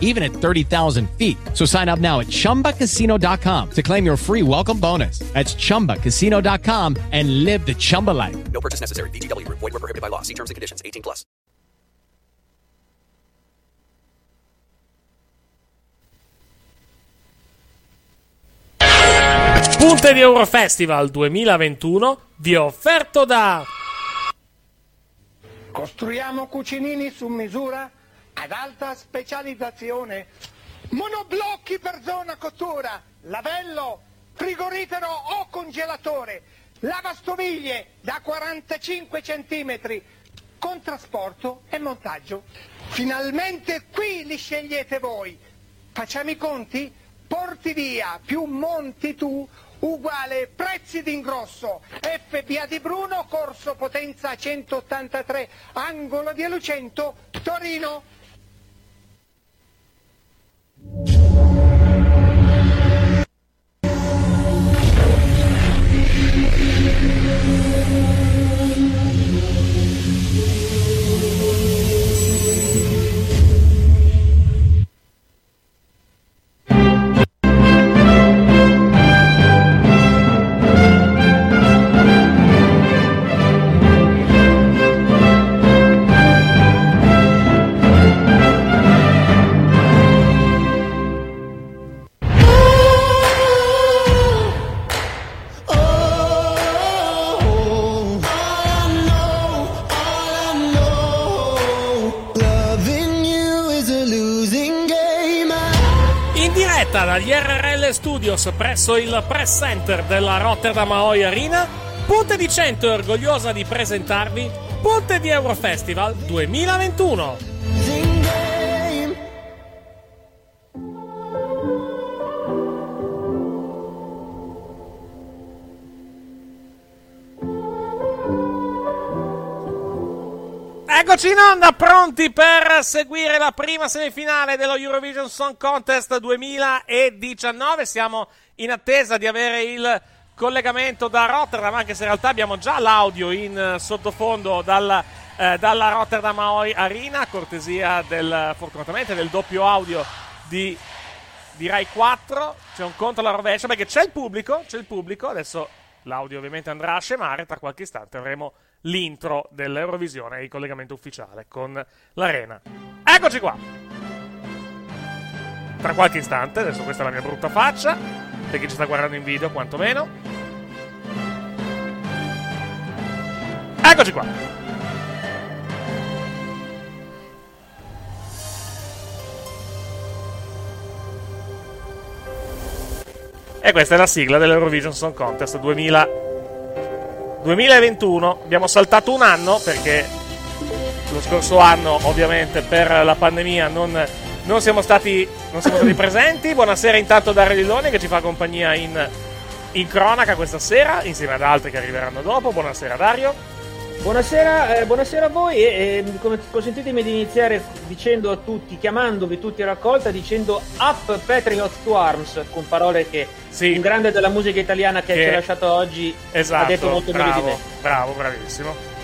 even at 30,000 feet. So sign up now at ChumbaCasino.com to claim your free welcome bonus. That's ChumbaCasino.com and live the Chumba life. No purchase necessary. VGW. Void where prohibited by law. See terms and conditions. 18+. Punte di Eurofestival 2021 vi è offerto da Costruiamo cucinini su misura ad alta specializzazione, monoblocchi per zona cottura, lavello, frigorifero o congelatore, lavastoviglie da 45 cm con trasporto e montaggio. Finalmente qui li scegliete voi. Facciamo i conti? Porti via più monti tu uguale prezzi d'ingrosso. FBA di Bruno, Corso Potenza 183, angolo di Lucento, Torino. Dagli RRL Studios presso il Press Center della Rotterdam Ahoy Arena, Ponte di Cento è orgogliosa di presentarvi Ponte di Eurofestival 2021. Eccoci in onda, pronti per seguire la prima semifinale dello Eurovision Song Contest 2019. Siamo in attesa di avere il collegamento da Rotterdam, anche se in realtà abbiamo già l'audio in sottofondo dalla Rotterdam Ahoy Arena, cortesia fortunatamente del doppio audio di Rai 4. C'è un conto alla rovescia perché c'è il pubblico. Adesso l'audio ovviamente andrà a scemare, tra qualche istante avremo l'intro dell'Eurovisione e il collegamento ufficiale con l'arena. Eccoci qua! Tra qualche istante, adesso questa è la mia brutta faccia, per chi ci sta guardando in video quantomeno. Eccoci qua! E questa è la sigla dell'Eurovision Song Contest 2021, abbiamo saltato un anno perché lo scorso anno ovviamente per la pandemia non siamo stati presenti. Buonasera intanto Dario Villoni che ci fa compagnia in cronaca questa sera insieme ad altri che arriveranno dopo. Buonasera Dario. Buonasera a voi e consentitemi di iniziare dicendo a tutti, chiamandovi tutti a raccolta, dicendo Up Patriot to Arms, con parole che sì, un grande della musica italiana che ci ha lasciato oggi, esatto, ha detto molto meglio di me. Bravo, bravissimo.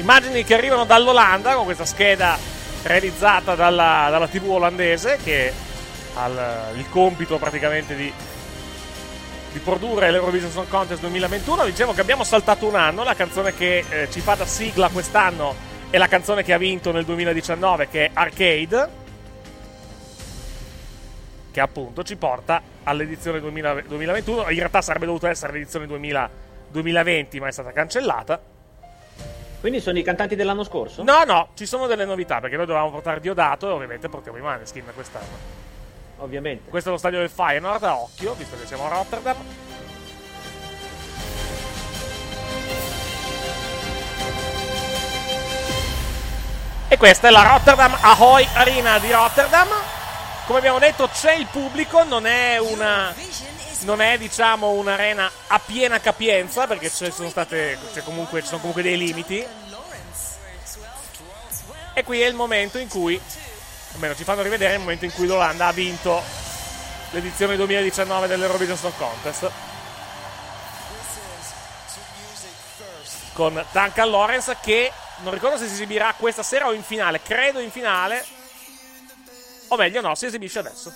Immagini che arrivano dall'Olanda con questa scheda realizzata dalla TV olandese, che ha il compito praticamente di produrre l'Eurovision Song Contest 2021. Dicevo che abbiamo saltato un anno. La canzone che ci fa da sigla quest'anno è la canzone che ha vinto nel 2019, che è Arcade, che appunto ci porta all'edizione 2021. In realtà sarebbe dovuta essere l'edizione 2020, ma è stata cancellata. Quindi sono i cantanti dell'anno scorso? No, ci sono delle novità, perché noi dovevamo portare Diodato e ovviamente portiamo i Maneskin quest'anno. Ovviamente. Questo è lo stadio del Feyenoord, a occhio, visto che siamo a Rotterdam. E questa è la Rotterdam Ahoy Arena di Rotterdam. Come abbiamo detto, c'è il pubblico, non è diciamo un'arena a piena capienza, perché ci sono comunque dei limiti. E qui è il momento in cui, almeno ci fanno rivedere il momento in cui l'Olanda ha vinto l'edizione 2019 dell'Eurovision Song Contest, con Duncan Laurence, che non ricordo se si esibirà questa sera o in finale. Credo in finale, o meglio no, si esibisce adesso.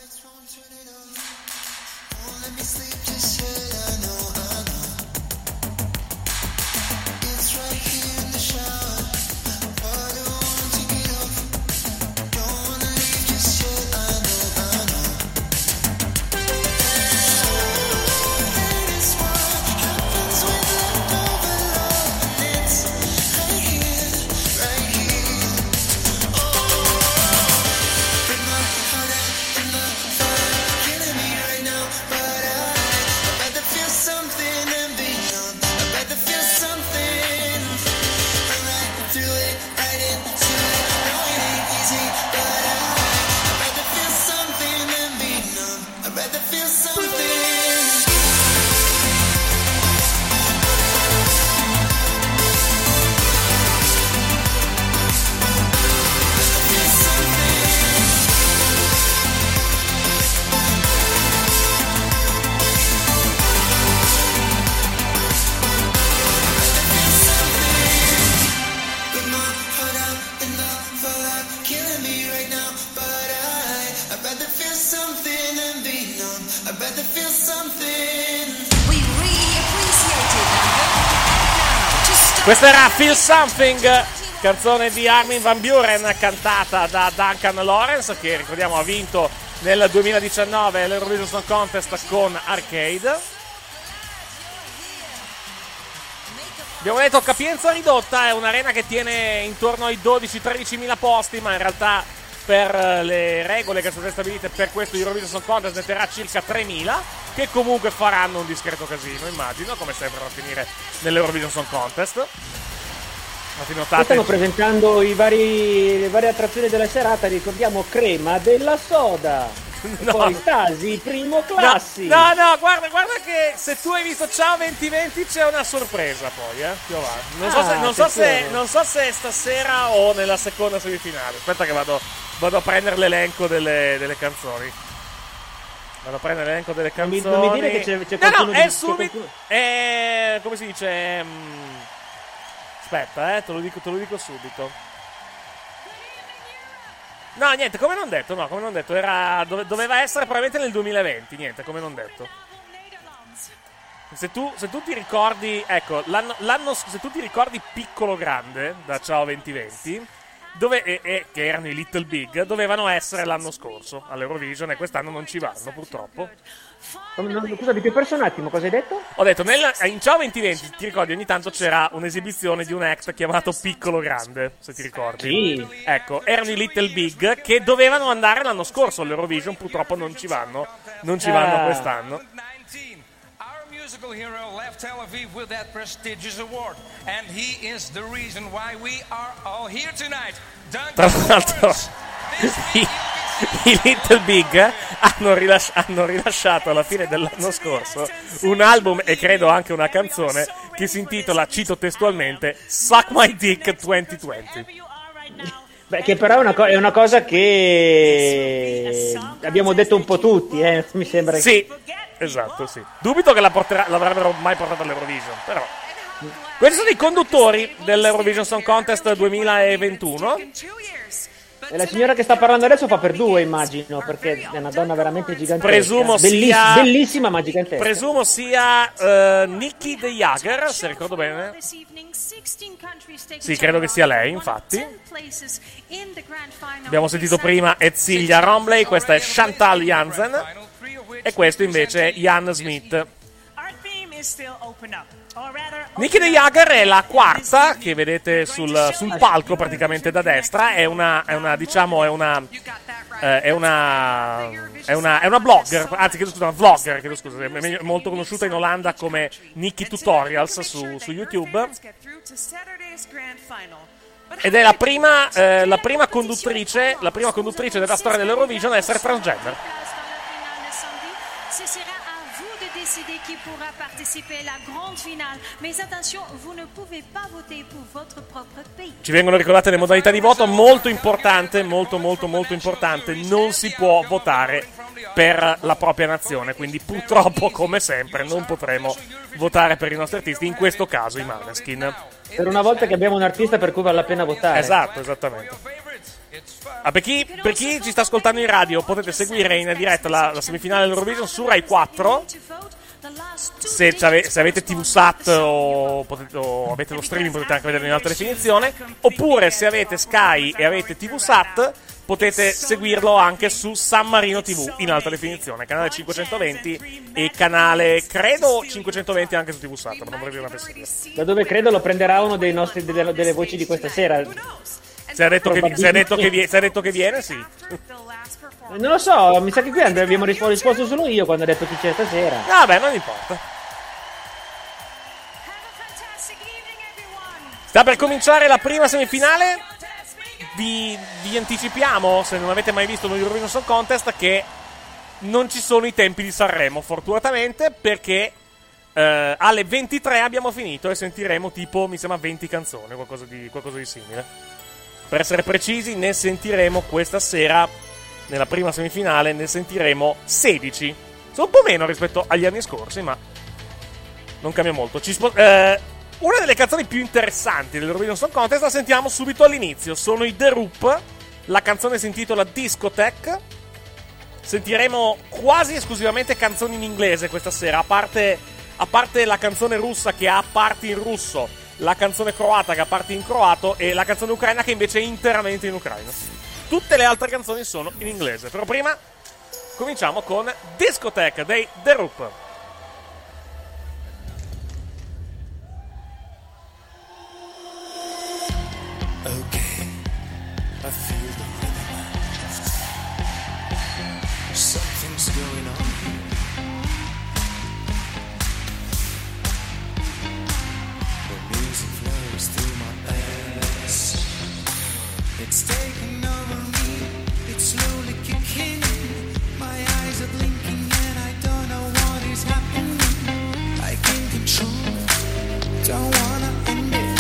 Questa era Feel Something, canzone di Armin Van Buuren, cantata da Duncan Laurence, che ricordiamo ha vinto nel 2019 l'Eurovision Song Contest con Arcade. Abbiamo detto capienza ridotta, è un'arena che tiene intorno ai 12-13 mila posti, ma in realtà per le regole che sono state stabilite per questo Eurovision Song Contest ne terrà circa 3.000, che comunque faranno un discreto casino, immagino, come sempre a finire nell'Eurovision Song Contest. Stanno presentando le varie attrazioni della serata. Ricordiamo Crema della Soda, no. Poi Tasi, Primo Classi. No, guarda che se tu hai visto Ciao 2020 c'è una sorpresa poi, Non so se stasera o nella seconda semifinale. Aspetta che vado a prendere l'elenco delle canzoni. Non mi dire che c'è qualcuno. No, è subito. Come si dice? Aspetta, te lo dico subito. No, niente, come non detto, era doveva essere probabilmente nel 2020, niente, come non detto. Se tu ti ricordi, ecco, l'anno se tu ti ricordi Piccolo Grande da Ciao 2020, che erano i Little Big, dovevano essere l'anno scorso all'Eurovision e quest'anno non ci vanno, purtroppo. Scusami, ti ho perso un attimo, cosa hai detto? Ho detto in Ciao 2020, ti ricordi, ogni tanto c'era un'esibizione di un act chiamato Piccolo Grande, se ti ricordi. Sì. Ecco, erano i Little Big che dovevano andare l'anno scorso all'Eurovision, purtroppo non ci vanno quest'anno. Musical hero left Tel Aviv with that prestigious award, and he is the reason why we are all here tonight. Tra l'altro, i Little Big hanno rilasciato alla fine dell'anno scorso un album e credo anche una canzone che si intitola, cito testualmente, Suck My Dick 2020. Beh, che però è una cosa che abbiamo detto un po' tutti, mi sembra. Sì, esatto, sì. Dubito che l'avrebbero mai portata all'Eurovision, però. Questi sono i conduttori dell'Eurovision Song Contest 2021. E la signora che sta parlando adesso fa per due, immagino, perché è una donna veramente gigantesca. Presumo sia bellissima, ma gigantesca. Presumo sia Nikki De Jager, se ricordo bene. Sì, credo che sia lei, infatti. Abbiamo sentito prima Edsilia Rombley, questa è Chantal Janzen e questo invece Jan Smith. Nikki De Jager è la quarta che vedete sul palco praticamente da destra, è una blogger, anzi chiedo scusa, una vlogger, è molto conosciuta in Olanda come Nikki Tutorials su YouTube. Ed è la prima conduttrice della storia dell'Eurovision ad essere transgender. Qui pourra parteciper alla grande finale, ma attenzione, vous ne pouvez pas voter pour votre propre pays. Ci vengono ricordate le modalità di voto, molto importante, molto molto molto importante, non si può votare per la propria nazione, quindi purtroppo come sempre non potremo votare per i nostri artisti, in questo caso i Maneskin. Per una volta che abbiamo un artista per cui vale la pena votare. Esatto, esattamente. Ah, per chi ci sta ascoltando in radio, potete seguire in diretta la semifinale dell'Eurovision su Rai 4. Se avete TV Sat o avete lo streaming, potete anche vederlo in alta definizione. Oppure se avete Sky e avete TV Sat, potete seguirlo anche su San Marino TV in alta definizione, canale 520 e canale, credo, 520 anche su TV Sat, ma non vorrei dire una fesseria. Da dove credo lo prenderà uno dei nostri, delle voci di questa sera. Se ha detto che viene, sì. Non lo so, mi sa che qui abbiamo risposto solo io quando ho detto chi c'è stasera. Vabbè, non importa. Sta per cominciare la prima semifinale. Vi anticipiamo, se non avete mai visto lo Eurovision Song Contest, che non ci sono i tempi di Sanremo, fortunatamente, perché alle 23 abbiamo finito e sentiremo tipo, mi sembra, 20 canzoni, qualcosa di simile. Per essere precisi, ne sentiremo questa sera, nella prima semifinale, ne sentiremo 16. Sono un po' meno rispetto agli anni scorsi, ma non cambia molto. Una delle canzoni più interessanti dell'Eurovision Song Contest la sentiamo subito all'inizio. Sono i The Roop, la canzone si intitola Discotheque. Sentiremo quasi esclusivamente canzoni in inglese questa sera, a parte la canzone russa che ha parti in russo, la canzone croata che ha parti in croato e la canzone ucraina che invece è interamente in ucraino. Tutte le altre canzoni sono in inglese. Però prima cominciamo con Discotheque dei The Roop. Okay, I feel the rhythm. Something's going on. It's taking over me, it's slowly kicking in. My eyes are blinking and I don't know what is happening. I can't control, don't wanna end it.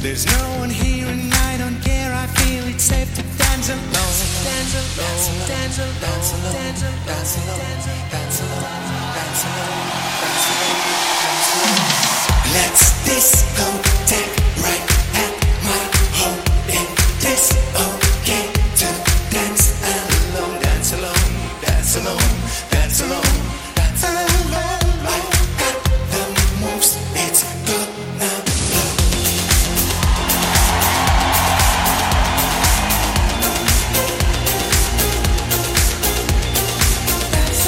There's no one here and I don't care, I feel it's safe to dance alone. Dance alone, dance alone, dance alone, dance alone, dance alone, dance alone, dance alone. Let's discotheque right at my home. It's okay to dance alone, dance alone, dance alone, dance alone, dance alone. I've got the moves, it's good now. Dance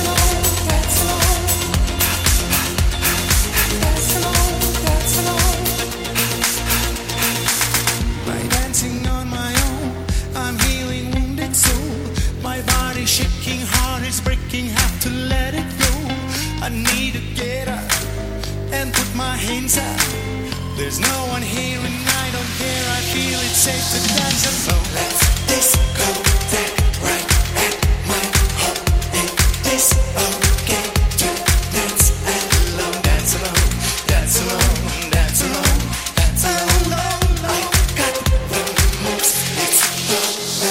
alone, dance alone, dance alone, dance alone. By dancing on my shaking heart is breaking, have to let it go. I need to get up and put my hands up. There's no one here and I don't care, I feel it's safe to dance alone. Let's discotheque right at my home. It's okay to dance alone. Dance alone, dance alone, dance alone, dance alone. I've got the moves, it's the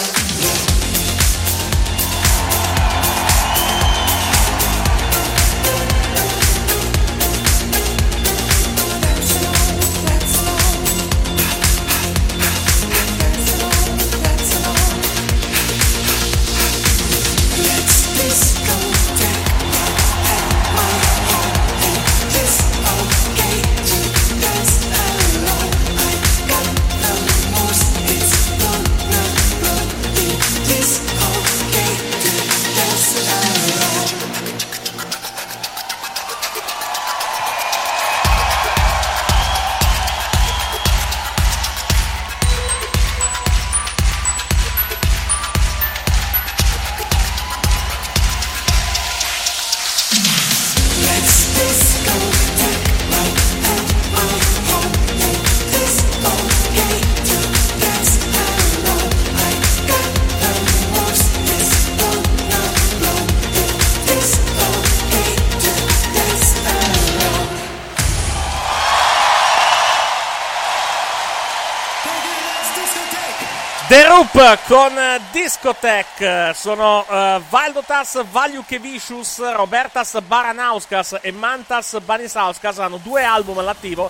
The Roop con Discotech sono Valdotas Valiukevicius, Robertas Baranauskas e Mantas Banisauskas, hanno due album all'attivo,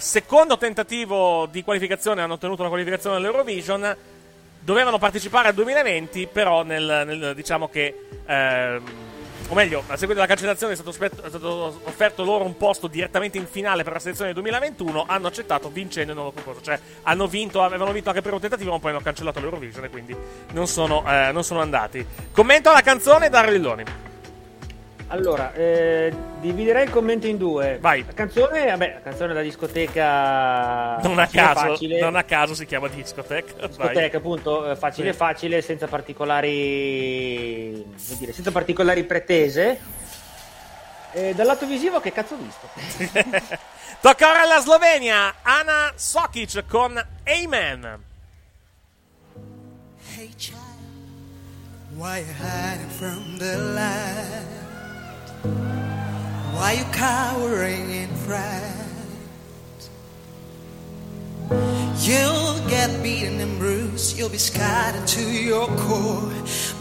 secondo tentativo di qualificazione, hanno ottenuto una qualificazione all'Eurovision, dovevano partecipare al 2020, però nel diciamo che o meglio, a seguito della cancellazione è stato offerto loro un posto direttamente in finale per la selezione del 2021, hanno accettato vincendo il nuovo concorso, cioè hanno vinto, avevano vinto anche per un tentativo, ma poi hanno cancellato l'Eurovision e quindi non sono andati. Commento alla canzone, Dario Villoni. Allora, dividerei il commento in due. Vai. La canzone da discoteca. Non a caso si chiama discoteca. Discoteca, appunto, facile, sì. Facile, senza particolari pretese. Dal lato visivo, che cazzo ho visto? Tocca ora alla Slovenia, Ana Soklič con Amen. Hey child, why you hiding from the light? Why you cowering in fright? You'll get beaten and bruised, you'll be scarred to your core,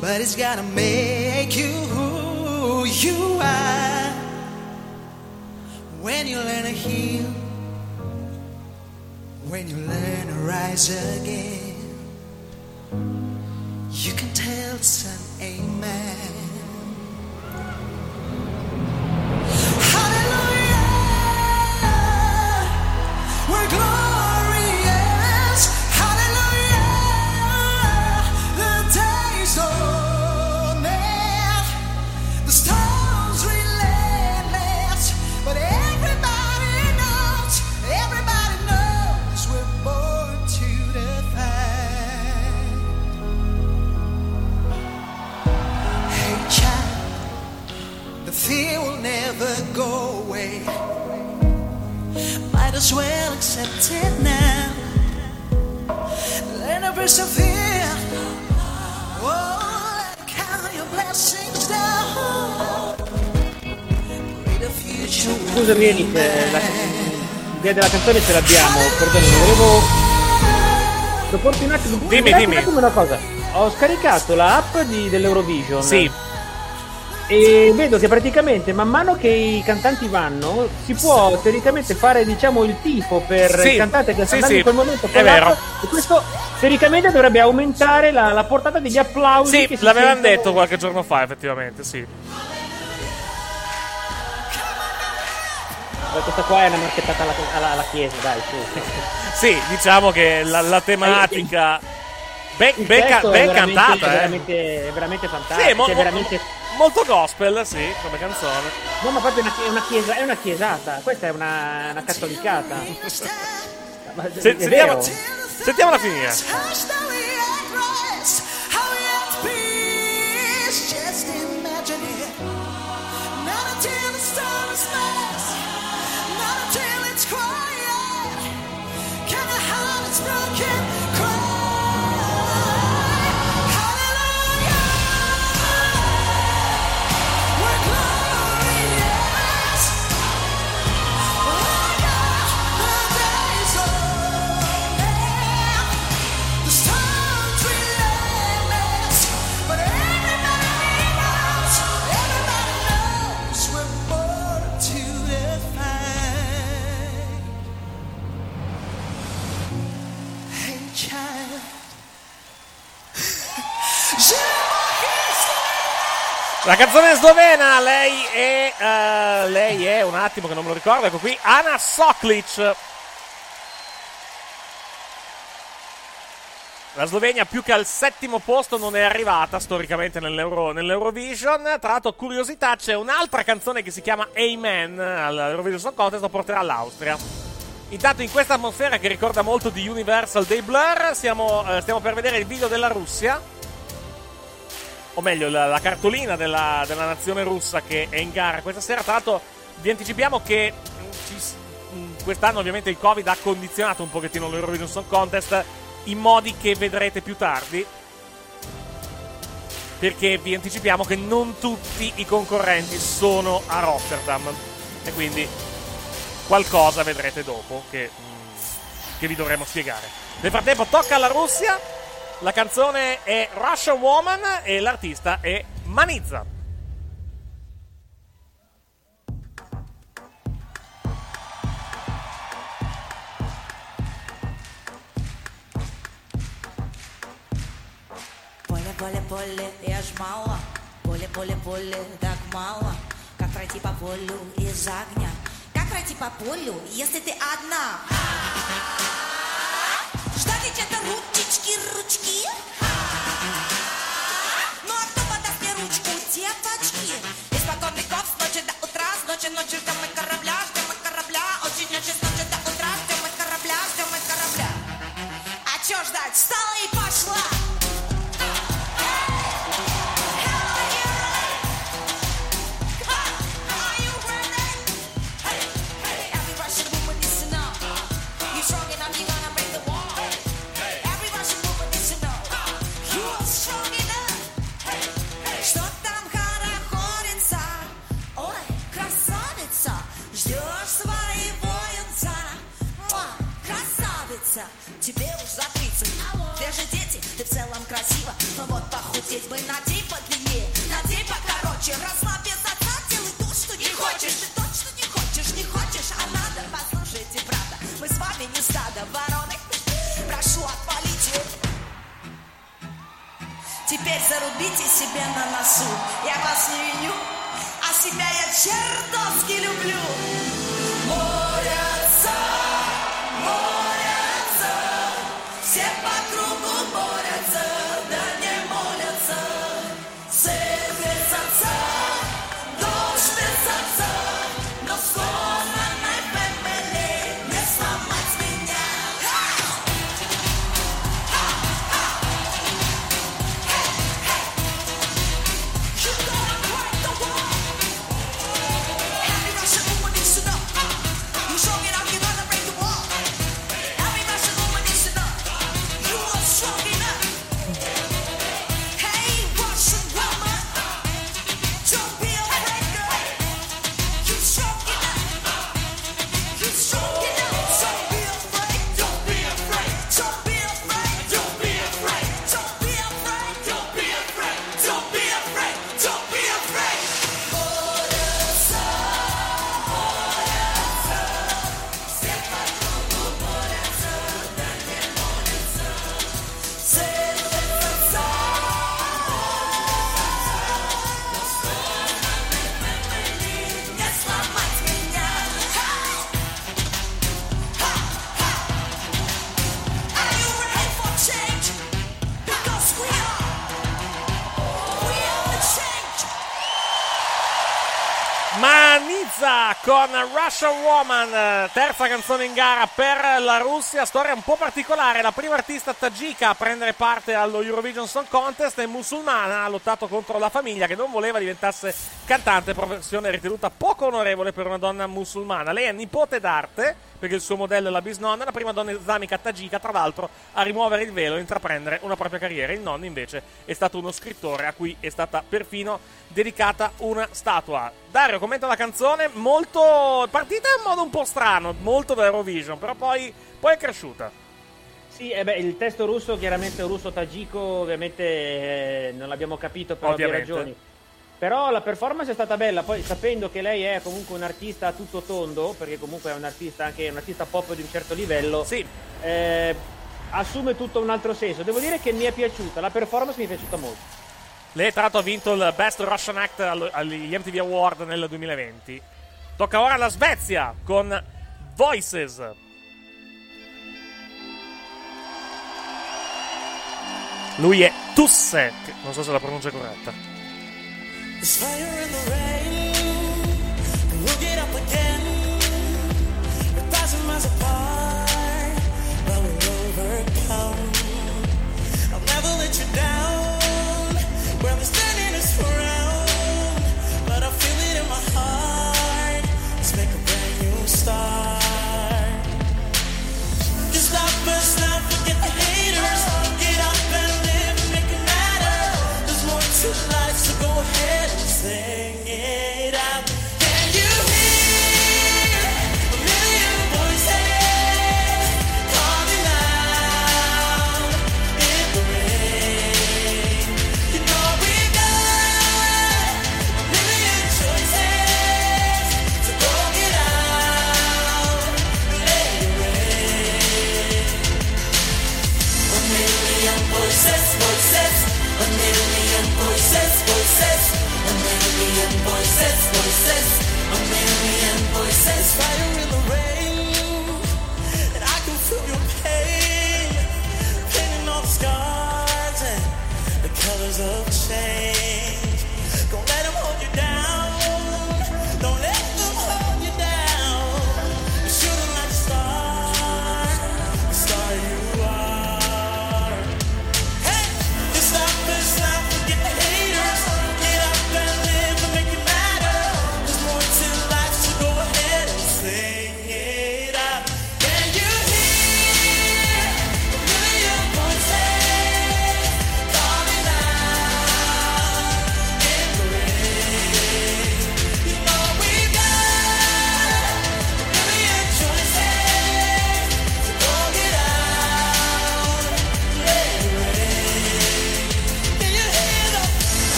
but it's gonna make you who you are. When you learn to heal, when you learn to rise again, you can tell some amen. We're glorious, hallelujah, the days don't end, the storms relentless, but everybody knows we're born to the fight. Hey child, the fear will never go away. Might as well accept it now. Learn to persevere. Oh, count your blessings down. The future. Scusami Enrico, l'idea della canzone ce l'abbiamo. Perdoni, volevo proporti un attimo. Dimmi. Come una cosa. Ho scaricato la app dell'Eurovision. Sì. E vedo che praticamente man mano che i cantanti vanno si può teoricamente fare, diciamo, il tifo per il cantante che sta andando in quel momento, è vero. E questo teoricamente dovrebbe aumentare la portata degli applausi. Sì, che si l'avevano detto qualche giorno fa, effettivamente, sì. Questa qua è una marchettata alla chiesa, dai, su. Sì, diciamo che la tematica ben cantata, è veramente fantastica, sì, è veramente molto gospel, sì, come canzone. No, ma proprio è una chiesata. Questa è una cattolicata. Sentiamo la finire. La canzone slovena, lei è un attimo che non me lo ricordo, ecco qui, Ana Soklič. La Slovenia più che al settimo posto non è arrivata storicamente nell'Eurovision. Tra l'altro, curiosità, c'è un'altra canzone che si chiama Amen all'Eurovision Song Contest, lo porterà all'Austria. Intanto, in questa atmosfera che ricorda molto di Universal dei Blur, stiamo per vedere il video della Russia, o meglio la cartolina della nazione russa che è in gara questa sera. Tra l'altro vi anticipiamo che quest'anno ovviamente il Covid ha condizionato un pochettino l'Eurovision Song Contest in modi che vedrete più tardi, perché vi anticipiamo che non tutti i concorrenti sono a Rotterdam e quindi qualcosa vedrete dopo che vi dovremo spiegare. Nel frattempo tocca alla Russia. La canzone è Russian Woman e l'artista è Manizha. Поле, поле, я ж мало, поле, поле, поле, так мало. Как пройти по полю из огня? Как пройти по полю, если ты одна? Ждать эти-то ручечки, ручки? Ну а кто подаст мне ручку, девочки? Испокон веков, с ночи до утра, с ночи, ночи, ждем мы корабля, очень-очень, с ночи до утра, ждем мы корабля. А чё ждать? Встала и пошла! Тебе уж за 30, где же дети? Ты в целом красива, но вот похудеть бы надей подлиннее, надей покороче. Расслабься, делай то, что не хочешь, ты то, что не хочешь, не хочешь, а надо. Послушайте, правда, мы с вами не стадо вороны, прошу отвалите. Теперь зарубите себе на носу, я вас не виню, а себя я чертовски люблю. Морятся! Все по кругу борются, да не молятся. Свет без отца, дождь без отца, но сломанной фэмили не сломать меня. You don't break the wall. Every Russian woman needs to know. You show me how you gonna break the wall. Every Russian woman needs to know. Con Russian Woman, terza canzone in gara per la Russia, storia un po' particolare. La prima artista tagika a prendere parte allo Eurovision Song Contest è musulmana, ha lottato contro la famiglia che non voleva diventasse cantante, professione ritenuta poco onorevole per una donna musulmana. Lei è nipote d'arte, perché il suo modello è la bisnonna, la prima donna islamica tagika tra l'altro a rimuovere il velo e intraprendere una propria carriera. Il nonno invece è stato uno scrittore a cui è stata perfino dedicata una statua. Dario commenta la canzone, molto partita in modo un po' strano, molto da Eurovision, però poi è cresciuta. Sì, il testo russo, chiaramente russo tagico, ovviamente non l'abbiamo capito per ovviamente. Ovvie ragioni. Però la performance è stata bella, poi sapendo che lei è comunque un'artista a tutto tondo, perché comunque è un'artista anche un'artista pop di un certo livello. Sì. Assume tutto un altro senso. Devo dire che mi è piaciuta, la performance mi è piaciuta molto. Lei tra l'altro ha vinto il Best Russian Act agli MTV Award nel 2020. Tocca ora alla Svezia con Voices. Lui è Tusse, non so se la pronuncia è corretta. There's fire in the rain, we'll get up again. We're 1,000 miles apart, but we'll overcome. I'll never let you down. Where the standing is for round, but I feel it in my heart. Let's make a brand new start. Just stop us now, forget the haters. Get up and live and make it matter. There's more to life, so go ahead and sing it.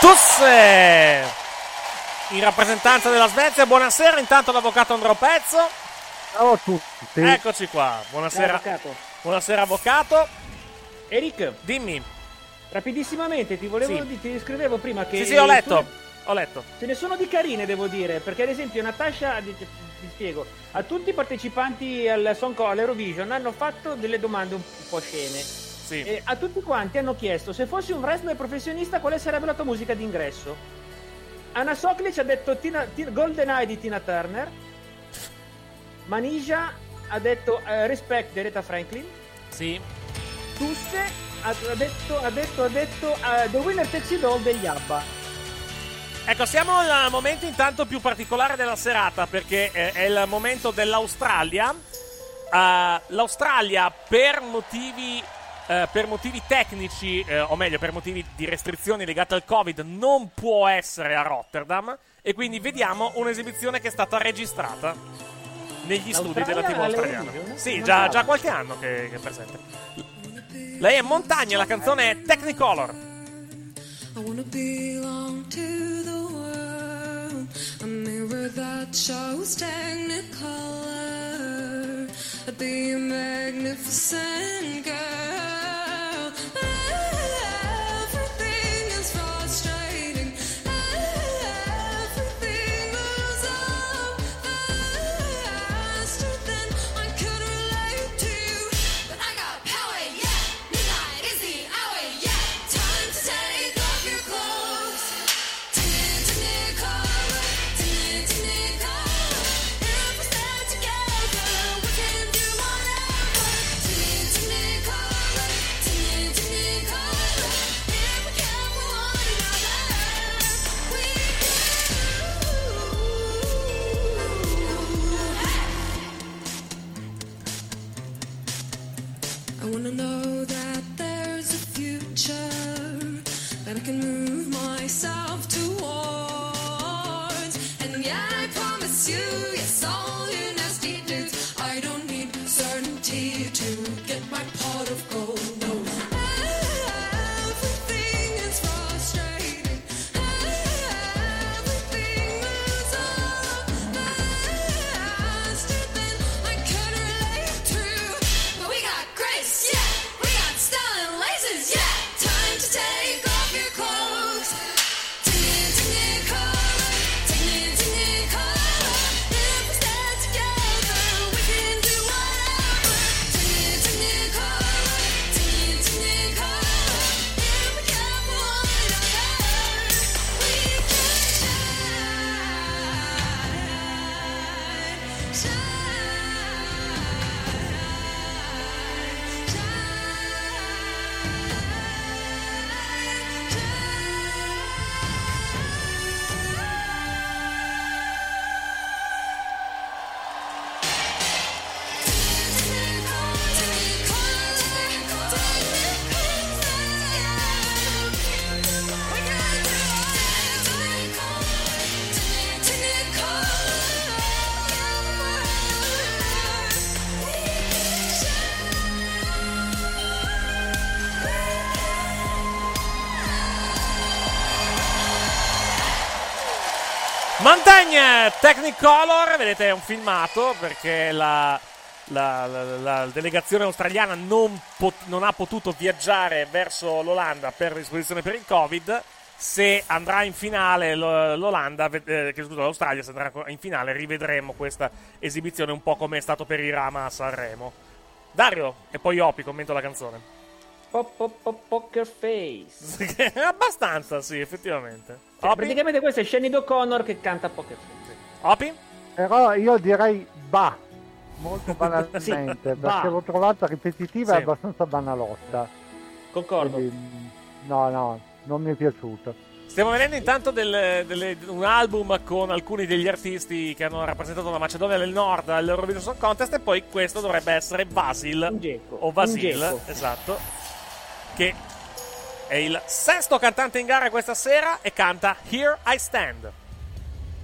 Tusse in rappresentanza della Svezia. Buonasera intanto l'avvocato Andro Pezzo. Ciao a tutti. Eccoci qua. Buonasera. Avvocato. Buonasera avvocato. Eric, dimmi. Rapidissimamente ti volevo ti scrivevo prima che Sì, ho letto. Ce ne sono di carine, devo dire, perché ad esempio Natasha ti spiego, a tutti i partecipanti al Song all'Eurovision hanno fatto delle domande un po' scene. Sì. E a tutti quanti hanno chiesto: se fossi un wrestler professionista, quale sarebbe la tua musica d'ingresso? Ana Soklič ha detto Golden Eye di Tina Turner. Manizha ha detto Respect di Aretha Franklin. Sì. Tusse ha detto The Winner Takes It All degli ABBA. Ecco, siamo al momento intanto più particolare della serata, perché è il momento dell'Australia. L'Australia per motivi tecnici, o meglio per motivi di restrizioni legate al Covid, non può essere a Rotterdam, e quindi vediamo un'esibizione che è stata registrata negli studi della TV australiana. Sì, già qualche anno che è presente. Lei è Montagna, la canzone è Technicolor. I wanna belong to the world, a mirror that shows Technicolor, I'd be a magnificent girl. Montaigne Technicolor, vedete, è un filmato perché la delegazione australiana non ha potuto viaggiare verso l'Olanda per disposizione per il Covid. Se andrà in finale l'Australia, se andrà in finale, rivedremo questa esibizione un po' come è stato per il Rama a Sanremo. Dario e poi Opi, commento la canzone. Poker Face. Abbastanza, sì, effettivamente. Cioè, praticamente questo è Shane O'Connor che canta Poker Face. Opi? Però io direi bah, molto banalmente, sì, perché bah. L'ho trovata ripetitiva, sì, e abbastanza banalotta. Concordo. Quindi, no. Non mi è piaciuto. Stiamo vedendo intanto un album con alcuni degli artisti che hanno rappresentato la Macedonia del Nord all'Eurovision Song Contest, e poi questo dovrebbe essere Vasil o Vasil, esatto, che è il sesto cantante in gara questa sera e canta Here I Stand.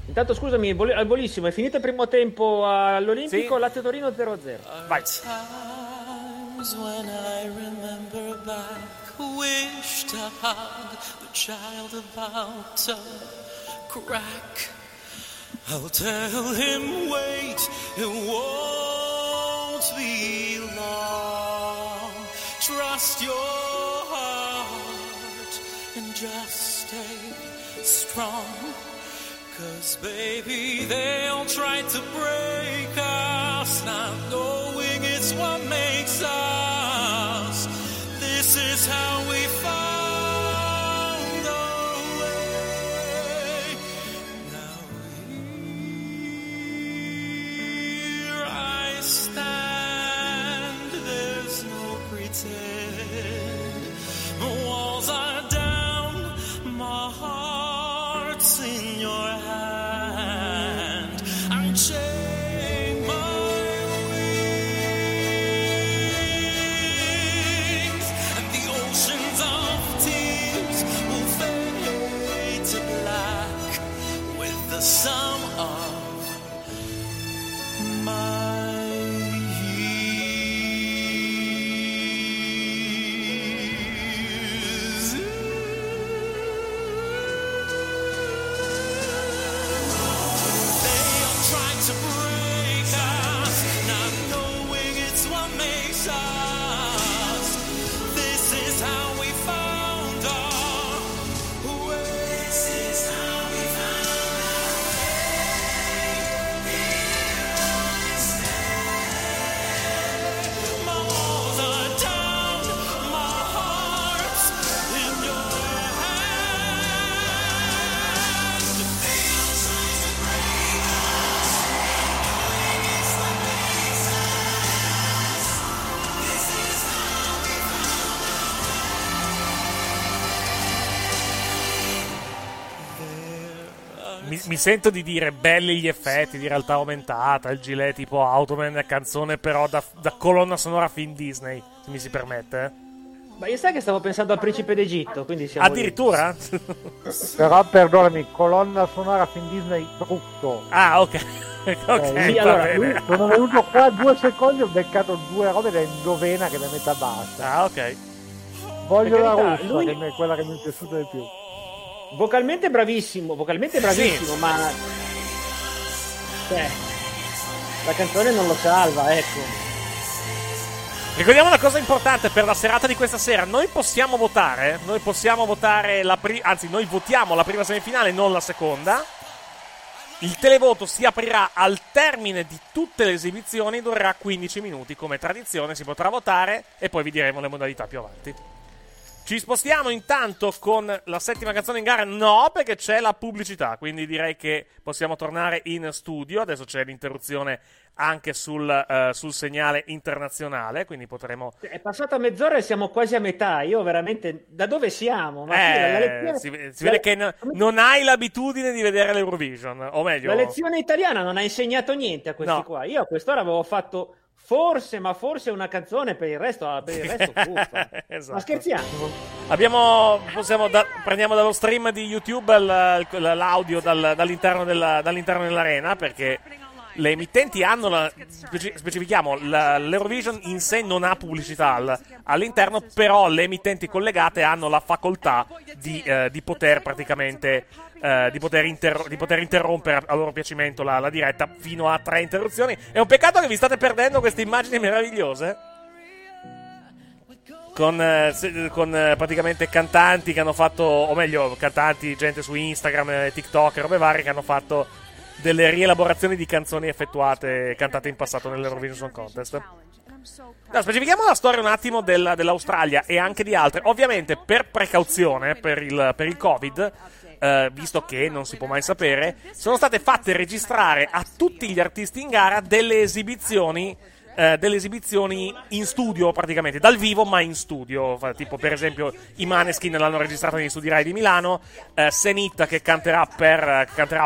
Intanto scusami, al volissimo, è finito il primo tempo all'Olimpico, sì. Lazio Torino 0-0. Vai. Wish to hug the child about to crack. I'll tell him wait, it won't be long. Trust your heart and just stay strong. 'Cause baby, they'll try to break us, not knowing it's what makes us. This is how we found our way. Now here I stand. There's no pretend. The walls are down. My heart's in your hand. I'm chained. The sum of my years. They'll try to break us, not knowing it's what makes us. This is how we found our way. This is how. Mi sento di dire belli gli effetti di realtà aumentata, il gilet tipo Automan, canzone però da colonna sonora film Disney, se mi si permette. Ma io sai che stavo pensando al Principe d'Egitto, quindi siamo addirittura? Però perdonami, colonna sonora film Disney brutto. Ah, ok. Okay, sì, allora, bene. Sono venuto qua 2 secondi e ho beccato 2 robe da Indovena che da metà basta. Ah, ok. Voglio la russa, che è quella che mi è piaciuta di più. Vocalmente bravissimo, sì. Ma la canzone non lo salva, ecco. Ricordiamo una cosa importante per la serata di questa sera: noi possiamo votare noi votiamo la prima semifinale, non la seconda. Il televoto si aprirà al termine di tutte le esibizioni, durerà 15 minuti come tradizione, si potrà votare e poi vi diremo le modalità più avanti. Ci spostiamo intanto con la settima canzone in gara? No, perché c'è la pubblicità, quindi direi che possiamo tornare in studio. Adesso c'è l'interruzione anche sul segnale internazionale, quindi potremo... È passata mezz'ora e siamo quasi a metà, io veramente... Da dove siamo? Ma la lezione... si vede che non hai l'abitudine di vedere l'Eurovision, o meglio... La lezione italiana non ha insegnato niente a questi qua. Io a quest'ora avevo fatto... Forse una canzone, per il resto fuffa. Esatto. Ma scherziamo. Prendiamo dallo stream di YouTube l'audio dall'interno dell'arena, perché le emittenti hanno la, specifichiamo, l'Eurovision in sé non ha pubblicità all'interno, però le emittenti collegate hanno la facoltà di poter praticamente di poter interrompere a loro piacimento la diretta fino a 3 interruzioni. È un peccato che vi state perdendo queste immagini meravigliose con praticamente cantanti che hanno fatto, o meglio cantanti, gente su Instagram, TikTok e robe varie che hanno fatto delle rielaborazioni di canzoni effettuate, cantate in passato nell'Eurovision Song Contest. No, specifichiamo la storia un attimo dell'Australia e anche di altre. Ovviamente per precauzione, per il Covid, visto che non si può mai sapere, sono state fatte registrare a tutti gli artisti in gara delle esibizioni in studio, praticamente dal vivo ma in studio, tipo per esempio i Maneskin l'hanno registrata negli studi Rai di Milano, Senita che canterà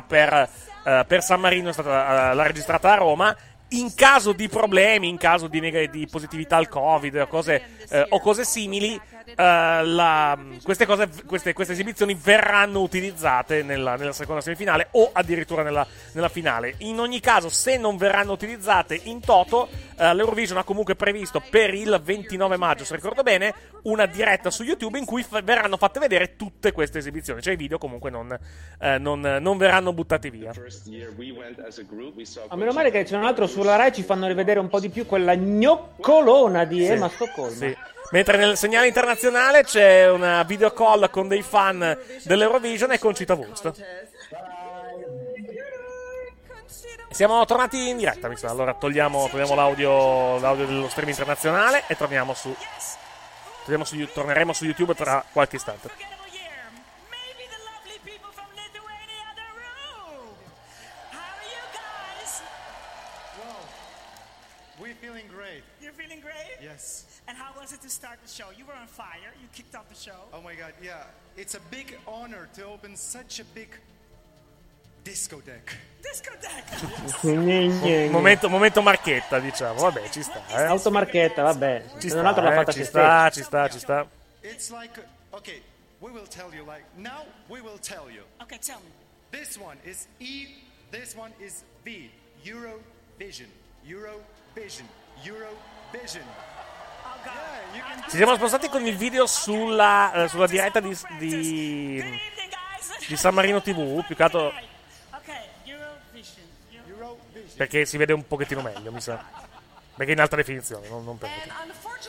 per San Marino è stata la registrata a Roma. In caso di problemi, in caso di positività al Covid o cose simili, queste esibizioni verranno utilizzate nella seconda semifinale o addirittura nella finale. In ogni caso, se non verranno utilizzate in toto, l'Eurovision ha comunque previsto per il 29 maggio, se ricordo bene, una diretta su YouTube in cui verranno fatte vedere tutte queste esibizioni, cioè i video comunque non verranno buttati via. A meno male che c'è un altro sulla Rai, ci fanno rivedere un po' di più quella gnoccolona di Ema Stokholma. Sì. Mentre nel segnale internazionale c'è una video call con dei fan dell'Eurovision e con Cita Wurst. Siamo tornati in diretta, mi sa. Allora togliamo l'audio dello stream internazionale e torneremo su YouTube tra qualche istante. Yes. And how was it to start the show? You were on fire. You kicked off the show. Oh my God, yeah. It's a big honor to open such a big discotheque. Yes. momento marchetta, diciamo. Vabbè, ci sta. Automarchetta, vabbè. Ci sta. It's like okay, we will tell you like now we will tell you. Okay, tell me. This one is E, this one is V. Eurovision. Ci siamo spostati con il video sulla diretta di San Marino TV, più che altro perché si vede un pochettino meglio, mi sa, perché in alta definizione non penso.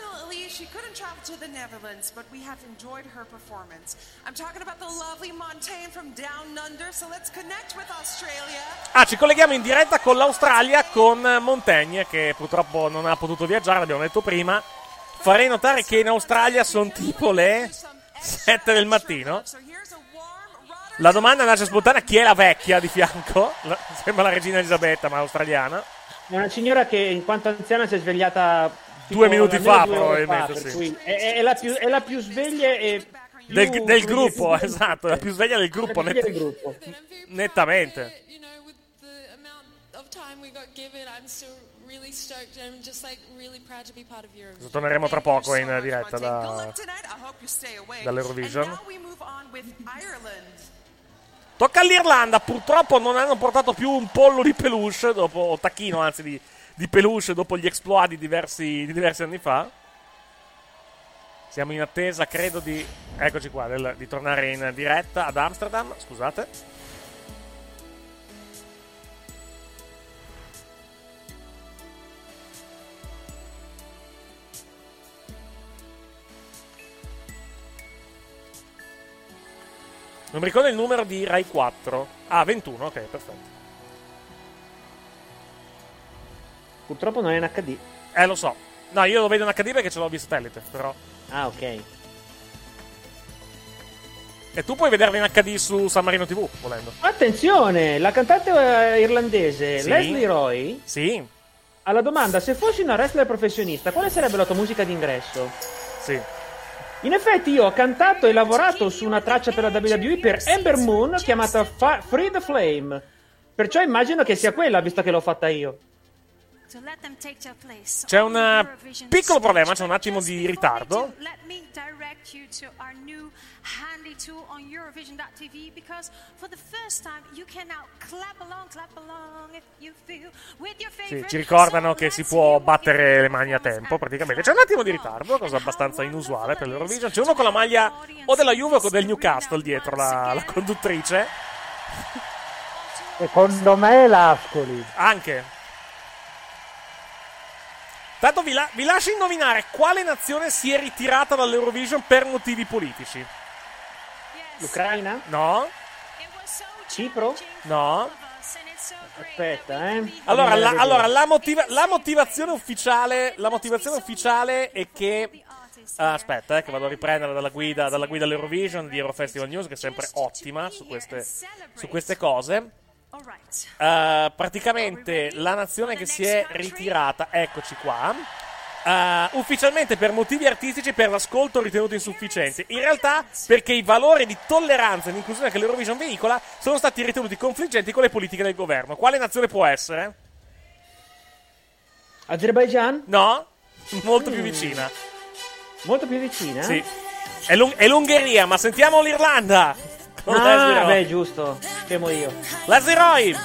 She couldn't travel to the Netherlands, but we have enjoyed her performance. I'm talking about the lovely Montaigne from Down Under, so let's connect with Australia. Ah, ci colleghiamo in diretta con l'Australia, con Montaigne, che purtroppo non ha potuto viaggiare, l'abbiamo detto prima. Farei notare che in Australia sono tipo le 7 del mattino. La domanda nasce spontanea: chi è la vecchia di fianco? Sembra la regina Elisabetta, ma australiana. È una signora che, in quanto anziana, si è svegliata 2 minuti fa, probabilmente, sì. Cui è la più sveglia e più del gruppo, esatto, la più sveglia del gruppo, nettamente. Torneremo tra poco in diretta dall'Eurovision. Tocca all'Irlanda, purtroppo non hanno portato più un pollo di peluche, o tacchino, anzi, di peluche dopo gli exploit di diversi anni fa. Siamo in attesa, credo, di eccoci qua, di tornare in diretta ad Amsterdam, scusate. Non mi ricordo il numero di Rai 4. Ah, 21, ok, perfetto. Purtroppo non è in HD. Lo so. No, io lo vedo in HD perché ce l'ho via satellite, però. Ah, ok. E tu puoi vederlo in HD su San Marino TV, volendo. Attenzione, la cantante irlandese, sì. Leslie Roy. Sì. Alla domanda: se fossi una wrestler professionista, quale sarebbe la tua musica d'ingresso? Sì. In effetti io ho cantato e lavorato su una traccia per la WWE per Ember Moon chiamata Free the Flame. Perciò immagino che sia quella, visto che l'ho fatta io. C'è un piccolo problema, c'è un attimo di ritardo. Sì, ci ricordano che si può battere le mani a tempo, praticamente. C'è un attimo di ritardo, cosa abbastanza inusuale per l'Eurovision. C'è uno con la maglia o della Juve o del Newcastle dietro la conduttrice. Secondo me è l'Ascoli. Anche. Tanto vi lascio indovinare quale nazione si è ritirata dall'Eurovision per motivi politici. L'Ucraina? No. Cipro? No. Aspetta, Allora, la motivazione ufficiale, è che aspetta, che vado a riprendere dalla guida all'Eurovision di Eurofestival News, che è sempre ottima su queste cose. Praticamente la nazione che si è ritirata, eccoci qua, ufficialmente per motivi artistici, per l'ascolto ritenuto insufficiente, in realtà perché i valori di tolleranza e di inclusione che l'Eurovision veicola sono stati ritenuti confliggenti con le politiche del governo. Quale nazione può essere? Azerbaigian? No, molto più vicina. Molto più vicina? Sì, è l'Ungheria, ma sentiamo l'Irlanda. Ah, beh, giusto, temo io. Laziroi!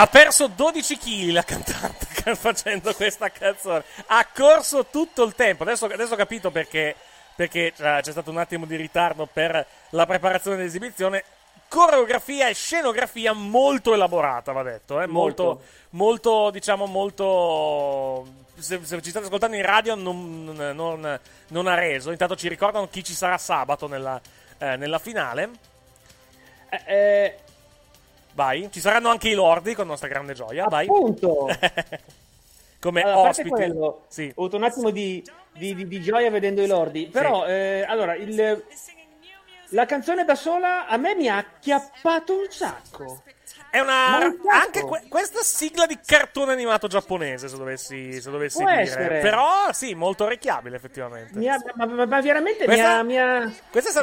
Ha perso 12 kg la cantante facendo questa canzone. Ha corso tutto il tempo. Adesso ho capito perché c'è stato un attimo di ritardo per la preparazione dell'esibizione. Coreografia e scenografia molto elaborata, va detto. Molto, diciamo, molto. Se ci state ascoltando in radio non ha reso. Intanto ci ricordano chi ci sarà sabato nella finale. Vai, ci saranno anche i lordi con nostra grande gioia. Appunto. Vai. Come allora, ospiti. Quello, sì. Ho avuto un attimo di gioia vedendo i lordi. Però, sì. Allora, la canzone da sola a me mi ha acchiappato un sacco. è una anche questa sigla di cartone animato giapponese, se dovessi dire. Essere. Però sì, molto orecchiabile effettivamente. Ma veramente questa, mi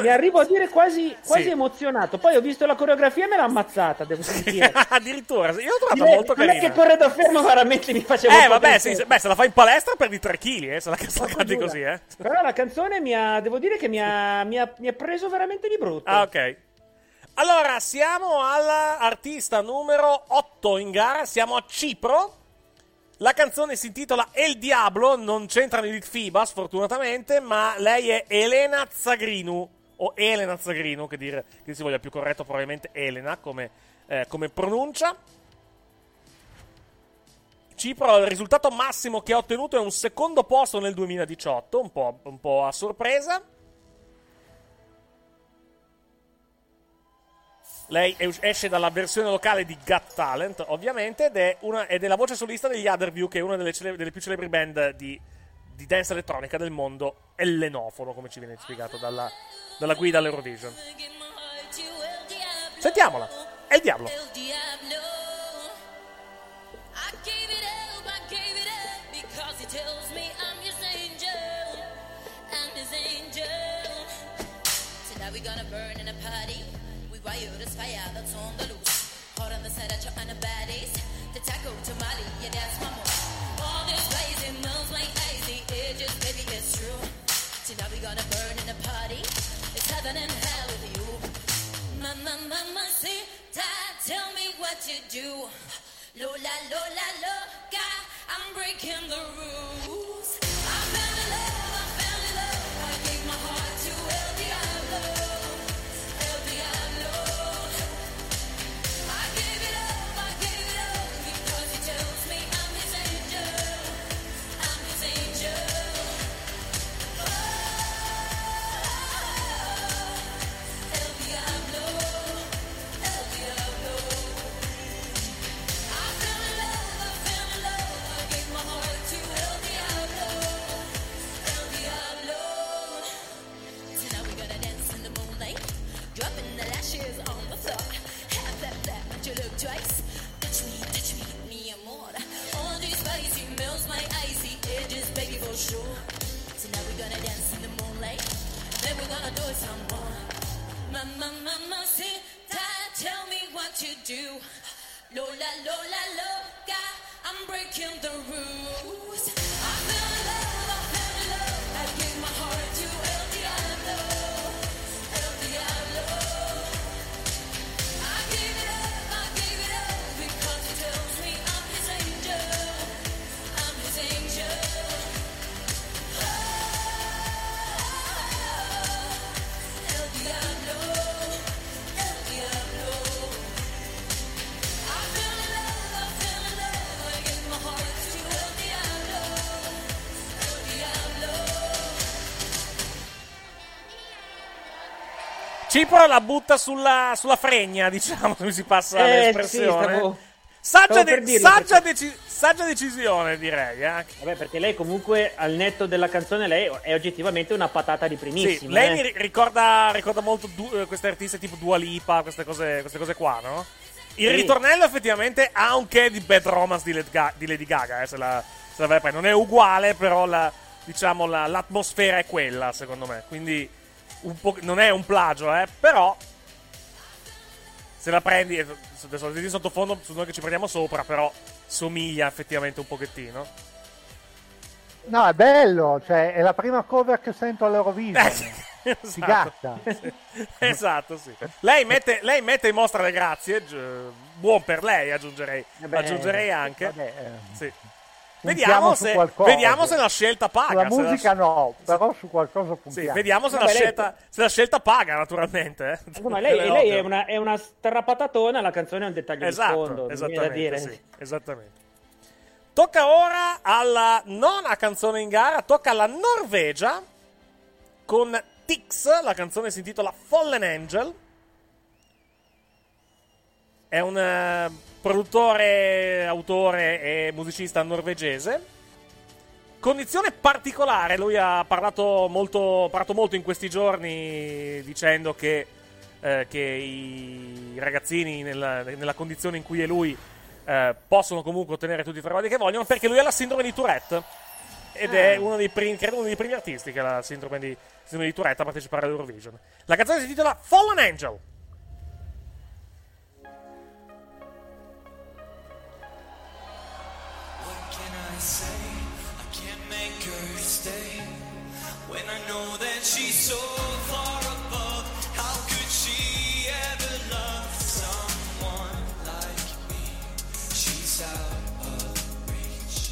arrivo a dire quasi sì, emozionato. Poi ho visto la coreografia e me l'ha ammazzata, devo sentire. Addirittura, io l'ho trovata molto carina. Non è che corre da fermo, veramente mi faceva vabbè, sì, beh, se la fai in palestra perdi 3 kg, se la canti così, Però la canzone devo dire che mi ha preso veramente di brutto. Ah, ok. Allora, siamo all'artista numero 8 in gara, siamo a Cipro. La canzone si intitola El Diablo, non c'entrano i FIBA sfortunatamente, ma lei è Elena Tsagrinou, o Elena Tsagrinou, che si voglia più corretto, probabilmente Elena come pronuncia. Cipro, il risultato massimo che ha ottenuto è un secondo posto nel 2018, un po' a sorpresa. Lei esce dalla versione locale di Got Talent, ovviamente, ed è la voce solista degli Otherview, che è una delle più celebri band di dance elettronica del mondo ellenofono, come ci viene spiegato dalla guida all'Eurovision. Sentiamola, è il diavolo. Riotous fire that's on the loose. Hot on the side of your inner baddies. The taco tamale, yeah, that's my move. All this crazy moves like icy. It just, baby, it's true. Tonight we gonna burn in a party. It's heaven and hell with you. Mama, see, Dad, tell me what to do. Lola, loca, I'm breaking the rules. I fell in love. I gave my heart to El Diablo. Cipro la butta sulla fregna, diciamo, come si passa l'espressione. Sì, saggia decisione, direi. Vabbè, perché lei comunque, al netto della canzone, lei è oggettivamente una patata di primissima. Sì, lei mi ricorda molto queste artiste tipo Dua Lipa, queste cose qua, no? Il ritornello effettivamente ha un che di Bad Romance di Lady Gaga, se la vai a prendere. Non è uguale, però l'atmosfera è quella, secondo me, quindi... non è un plagio, però se la prendi in sottofondo, su noi che ci prendiamo sopra, però somiglia effettivamente un pochettino. No, è bello, cioè è la prima cover che sento all'Eurovision. Si gatta. Esatto, sì. Lei mette in mostra le grazie, buon per lei, aggiungerei anche. Vabbè, sì. Vediamo se la scelta paga. La musica no, però su qualcosa puntiamo. Sì, vediamo se la scelta paga, naturalmente. Ma lei è una strapatatona, la canzone è un dettaglio di fondo. Esattamente, da dire. Sì, esattamente. Tocca ora alla nona canzone in gara, tocca alla Norvegia con Tix, la canzone si intitola Fallen Angel. È un produttore, autore e musicista norvegese. Condizione particolare, lui ha parlato molto in questi giorni dicendo che che i ragazzini nella condizione in cui è lui possono comunque ottenere tutti i traguardi che vogliono, perché lui ha la sindrome di Tourette ed è uno dei primi artisti che ha la sindrome di Tourette a partecipare all'Eurovision. La canzone si titola Fallen Angel. She's so far above. How could she ever love someone like me? She's out of reach.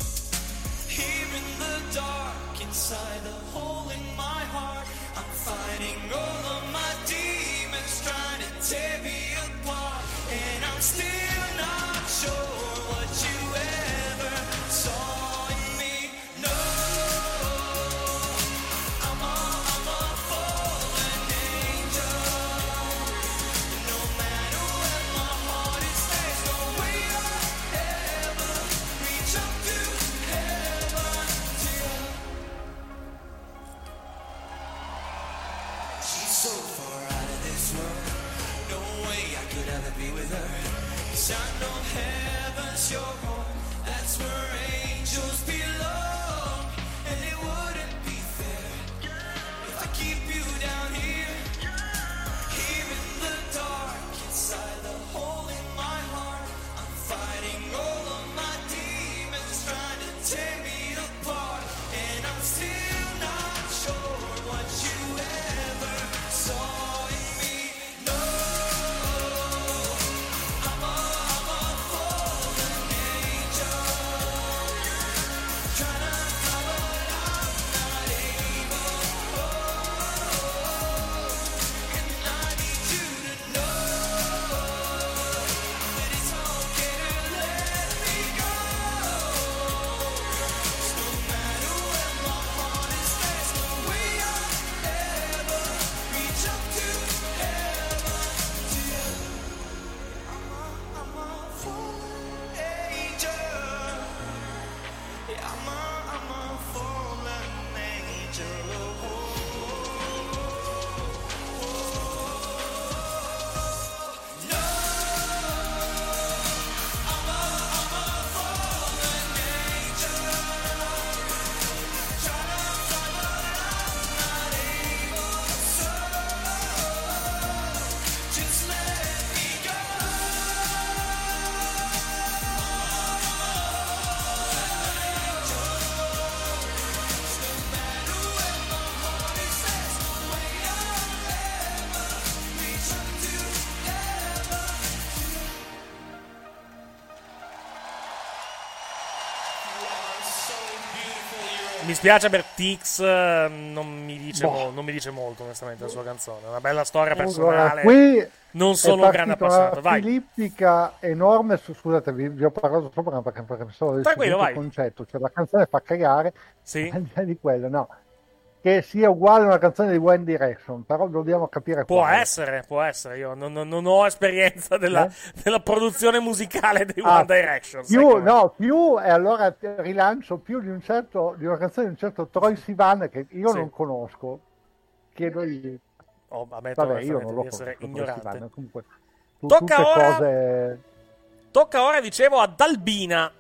Here in the dark, inside the hole in my heart, I'm fighting all of my demons trying to tear me apart, and I'm still not sure what you ever saw. I know heaven's your home, that's where angels belong, and it wouldn't be fair if I keep you down here, here in the dark, inside the hole in my heart, I'm fighting all of my demons trying to tear me apart, and I'm still not sure what you ever saw. Mi spiace per Tix, non mi dice molto onestamente la sua canzone, è una bella storia personale, allora, qui non sono un grande appassionato. Vai. Filippica enorme su, scusate vi ho parlato sopra perché mi sono restituito il concetto, cioè la canzone fa cagare, sì. Al di là di quello, no, che sia uguale a una canzone di One Direction, però dobbiamo capire può essere, io non ho esperienza della produzione musicale di One Direction. E allora rilancio più di una canzone di un certo Troye Sivan che io non conosco, chiedo. Vabbè, io non lo conosco. Comunque, tocca ora, dicevo, ad Albina,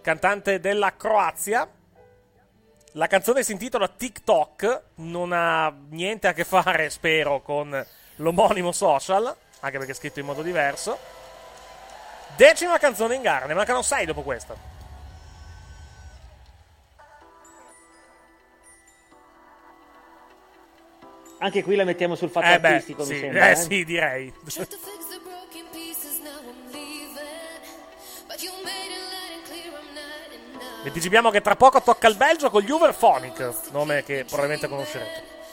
cantante della Croazia. La canzone si intitola TikTok, non ha niente a che fare, spero, con l'omonimo social, anche perché è scritto in modo diverso. 10ª canzone in gara, ne mancano 6 dopo questa. Anche qui la mettiamo sul fatto artistico, mi sembra. Sì, direi. Vi anticipiamo che tra poco tocca il Belgio con gli Hooverphonic, nome che probabilmente conoscerete. No.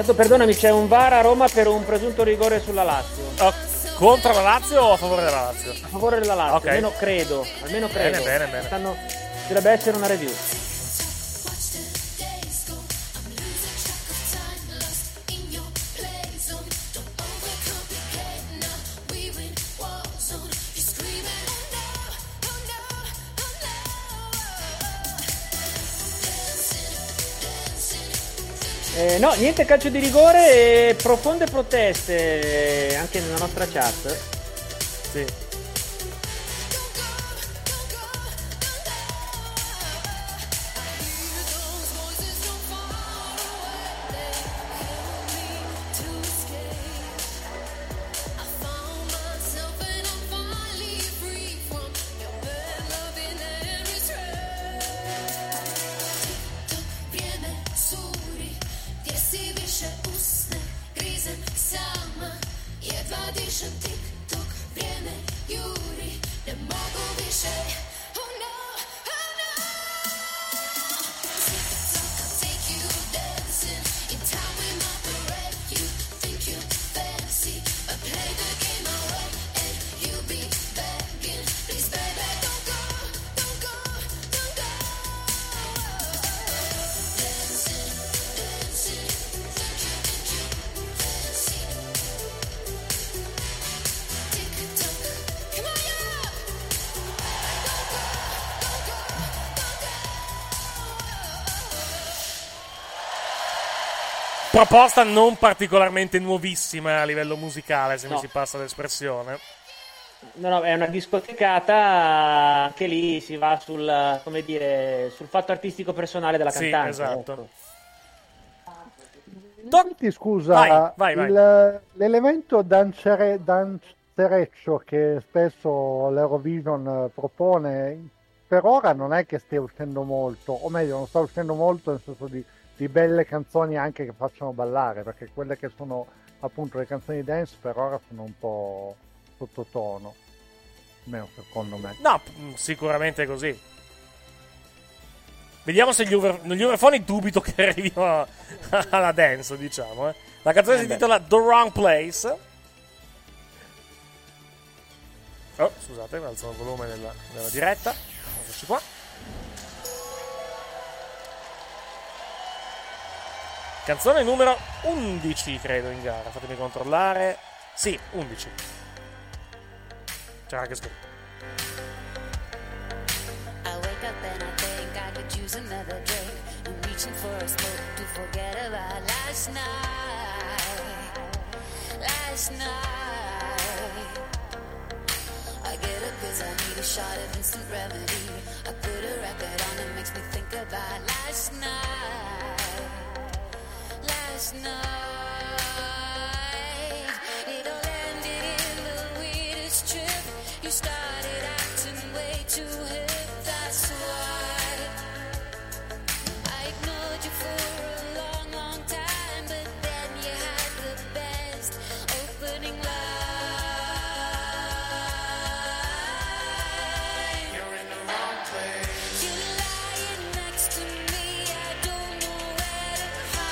Tanto perdonami, c'è un VAR a Roma per un presunto rigore sulla Lazio. Contro la Lazio o a favore della Lazio? A favore della Lazio, okay. almeno credo. Bene. Stanno... dovrebbe essere una review. No, niente calcio di rigore e profonde proteste anche nella nostra chat. Sì. Proposta non particolarmente nuovissima a livello musicale, se mi si passa l'espressione. No, è una discotecata, anche lì si va sul, come dire, sul fatto artistico personale della cantante. Sì, esatto. Scusa, vai. L'elemento danzereccio che spesso l'Eurovision propone, per ora non è che stia uscendo molto, o meglio, non sta uscendo molto nel senso di belle canzoni anche che facciano ballare, perché quelle che sono appunto le canzoni dance per ora sono un po' sottotono, almeno secondo me. No, sicuramente è così. Vediamo se gli Hooverphonic dubito che arrivino alla dance, diciamo. La canzone si intitola The Wrong Place. Oh, scusate, alzo il volume della diretta. Eccoci qua. Canzone numero 11, credo, in gara. Fatemi controllare. Sì, 11. C'era anche scritto. I wake up and I think I could use another drink. I'm reaching for a smoke to forget about last night. Last night. I get up cause I need a shot of instant remedy. I put a record on and makes me think about last night. Last night, it all ended in the weirdest trip. You started acting way too hip, that's why I ignored you for a long, long time. But then you had the best opening line. You're in the wrong place. You're lying next to me, I don't know where to go.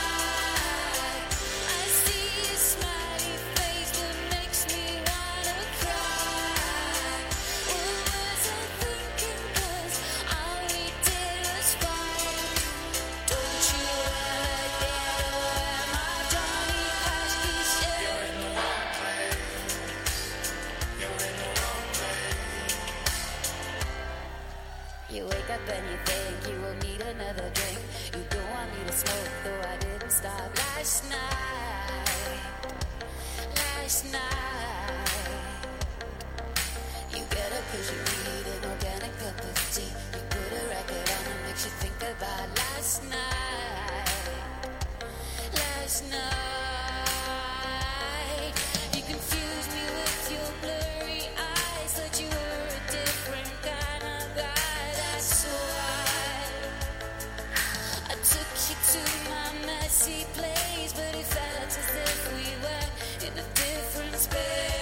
And you think you will need another drink. You don't want me to smoke, though I didn't stop last night. Last night. You get up cause you need an organic cup of tea. You put a record on and makes you think about last night. Last night. You confuse me with your blurry eyes. Thought you were a different kind of guy. So I took you to my messy place, but it felt as if we were in a different space.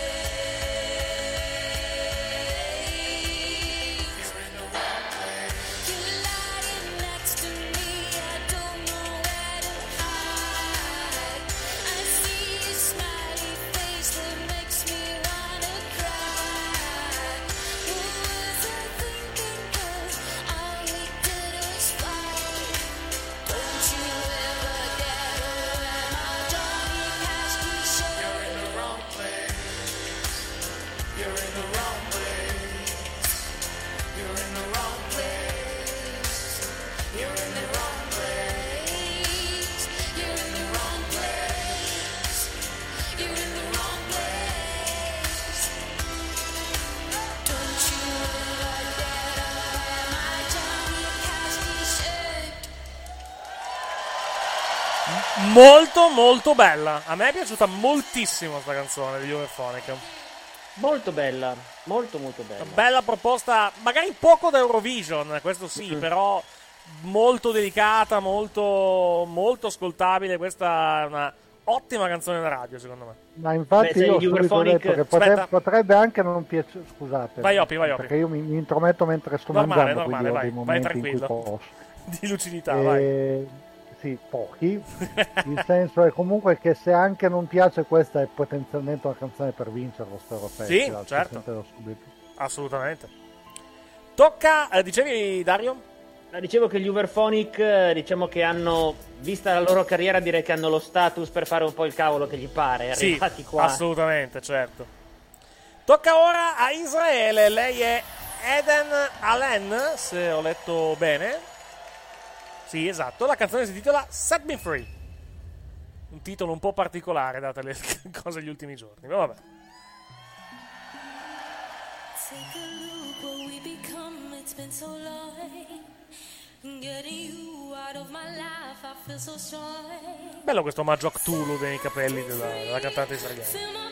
molto molto bella. A me è piaciuta moltissimo sta canzone di Hooverphonic. Molto bella, molto molto bella. Bella proposta, magari poco da Eurovision, questo sì, però molto delicata, molto molto ascoltabile. Questa è una ottima canzone da radio, secondo me. Ma infatti io detto che potrebbe anche non piacere. Scusate, vai, perché io mi intrometto mentre sto mangiando, quindi vai tranquillo. Di lucidità, vai. Sì, pochi. Il senso è comunque che se anche non piace, questa è potenzialmente una canzone per vincere lo Europeo. Sì, certo. Assolutamente. Tocca, dicevi Dario? Dicevo che gli Hooverphonic, diciamo che hanno, vista la loro carriera, direi che hanno lo status per fare un po' il cavolo che gli pare, arrivati qua. Assolutamente, certo. Tocca ora a Israele, lei è Eden Allen, se ho letto bene. Sì, esatto, la canzone si intitola Set Me Free. Un titolo un po' particolare, date le cose degli ultimi giorni, ma vabbè. Take a look what we become, it's been so long. Getting you out of my life, I feel so strong. Bello questo omaggio a Cthulhu nei capelli della cantante israeliana.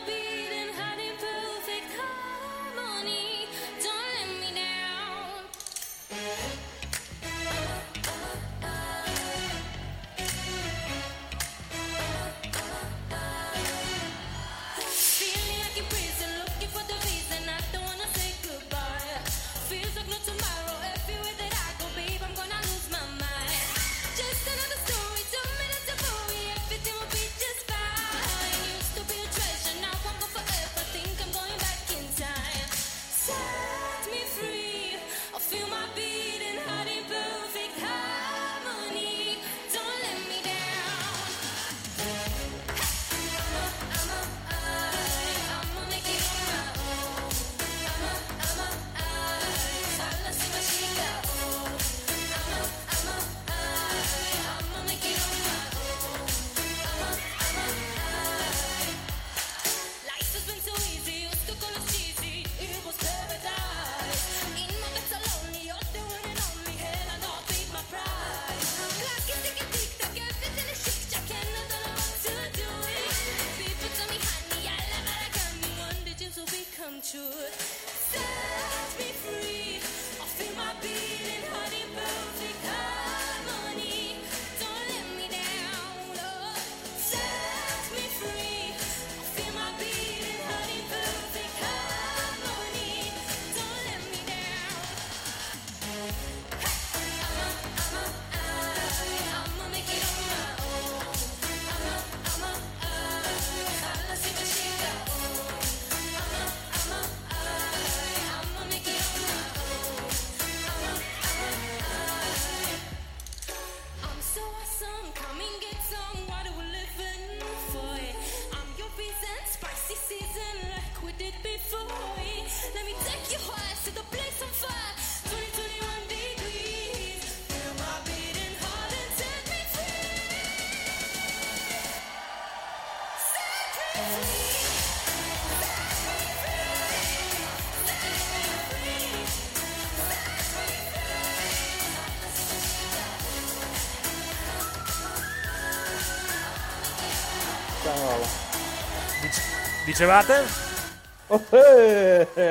Dicevate?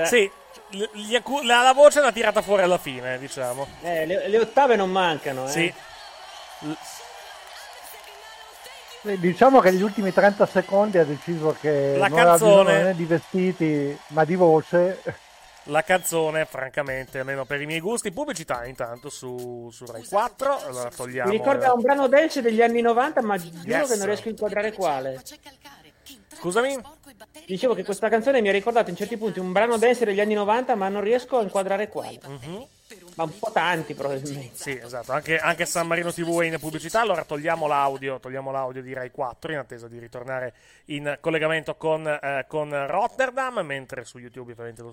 Sì, la voce l'ha tirata fuori alla fine, diciamo. Le ottave non mancano, eh? Sì. Diciamo che negli ultimi 30 secondi ha deciso che la non canzone non è di vestiti, ma di voce. La canzone, francamente, almeno per i miei gusti, pubblicità intanto su Rai 4. Allora togliamo. Mi ricorda un brano dance degli anni 90, ma giuro che non riesco a inquadrare quale. Scusami? Dicevo che questa canzone mi ha ricordato in certi punti un brano dance degli anni 90, ma non riesco a inquadrare quale. Uh-huh. Ma un po' tanti, probabilmente. Sì, esatto. Anche San Marino TV è in pubblicità. Allora togliamo l'audio di Rai 4 in attesa di ritornare in collegamento con Rotterdam, mentre su YouTube ovviamente lo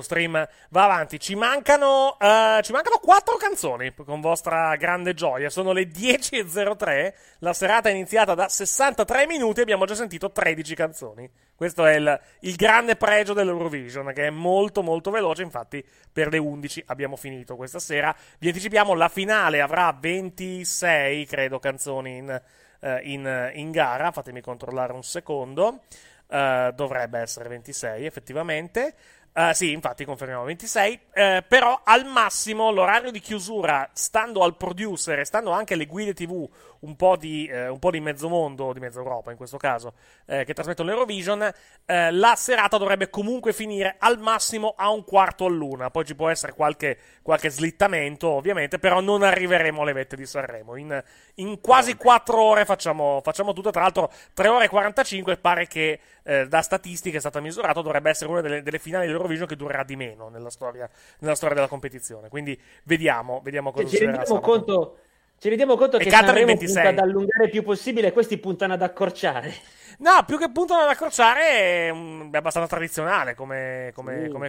stream va avanti. Ci mancano 4 canzoni, con vostra grande gioia. Sono le 10.03, la serata è iniziata da 63 minuti e abbiamo già sentito 13 canzoni. Questo è il grande pregio dell'Eurovision, che è molto molto veloce, infatti per le 11 abbiamo finito questa sera. Vi anticipiamo, la finale avrà 26, credo, canzoni in in gara. Fatemi controllare un secondo. Dovrebbe essere 26 effettivamente. Sì, infatti confermiamo 26, però al massimo l'orario di chiusura, stando al producer e stando anche alle guide TV, un po' di mezzo mondo, di mezzo Europa in questo caso, che trasmettono l'Eurovision, la serata dovrebbe comunque finire al massimo a 1:15. Poi ci può essere qualche slittamento ovviamente, però non arriveremo alle vette di Sanremo. In quasi 4 ore facciamo tutto. Tra l'altro 3 ore e 45, pare che da statistica è stata misurato, dovrebbe essere una delle finali dell'Eurovision che durerà di meno nella storia della competizione. Quindi vediamo cosa succederà. Ci rendiamo conto che Sanremo punta ad allungare il più possibile e questi puntano ad accorciare. No, più che puntano ad accorciare è abbastanza tradizionale come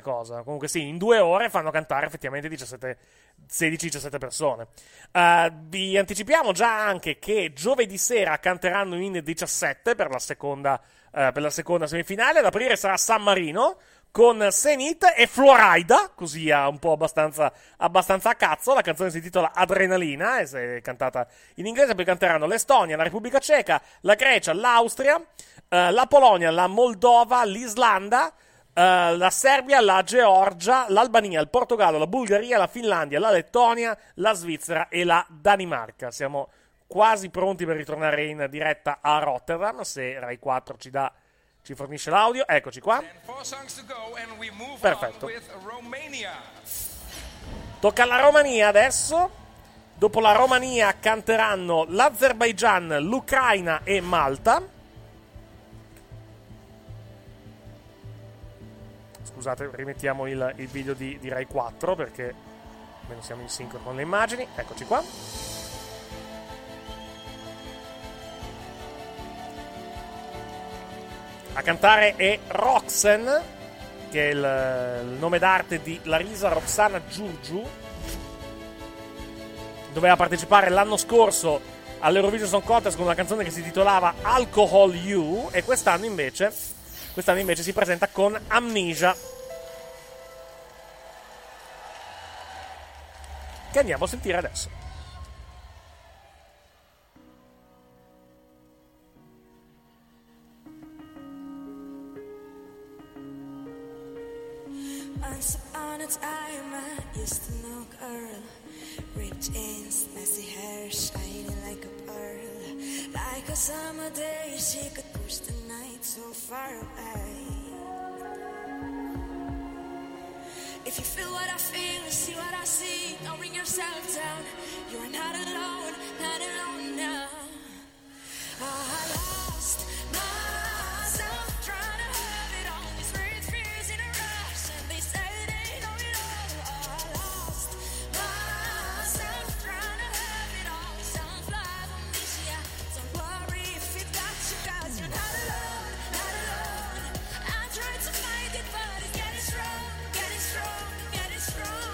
cosa. Comunque sì, in 2 ore fanno cantare effettivamente 16-17 persone. Vi anticipiamo già anche che giovedì sera canteranno in 17 per la seconda semifinale. Ad aprire sarà San Marino con Zenit e Floraida, così un po' abbastanza a cazzo. La canzone si intitola Adrenalina, è cantata in inglese. Poi canteranno l'Estonia, la Repubblica Ceca, la Grecia, l'Austria, la Polonia, la Moldova, l'Islanda, la Serbia, la Georgia, l'Albania, il Portogallo, la Bulgaria, la Finlandia, la Lettonia, la Svizzera e la Danimarca. Siamo quasi pronti per ritornare in diretta a Rotterdam, se Rai 4 ci fornisce l'audio. Eccoci qua. Perfetto. Tocca alla Romania adesso. Dopo la Romania canteranno l'Azerbaigian, l'Ucraina e Malta. Scusate, rimettiamo il video di Rai 4 perché almeno siamo in sincrono con le immagini. Eccoci qua. A cantare è Roxen, che è il nome d'arte di Larisa Roxana Giurgiu. Doveva partecipare l'anno scorso all'Eurovision Song Contest con una canzone che si titolava Alcohol You, e quest'anno invece si presenta con Amnesia, che andiamo a sentire adesso. Once upon a time I used to know a girl, ripped jeans, messy hair, shining like a pearl. Like a summer day, she could push the night so far away. If you feel what I feel, see what I see, don't bring yourself down. You are not alone now. Oh, I lost myself trying to have it all. These words fuse in a rush and they say they know it all. Oh, I lost myself trying to have it all. Don't fly from me, yeah. Don't worry if it got you, cause you're not alone, not alone. I tried to fight it, but it's getting strong, getting strong, getting strong.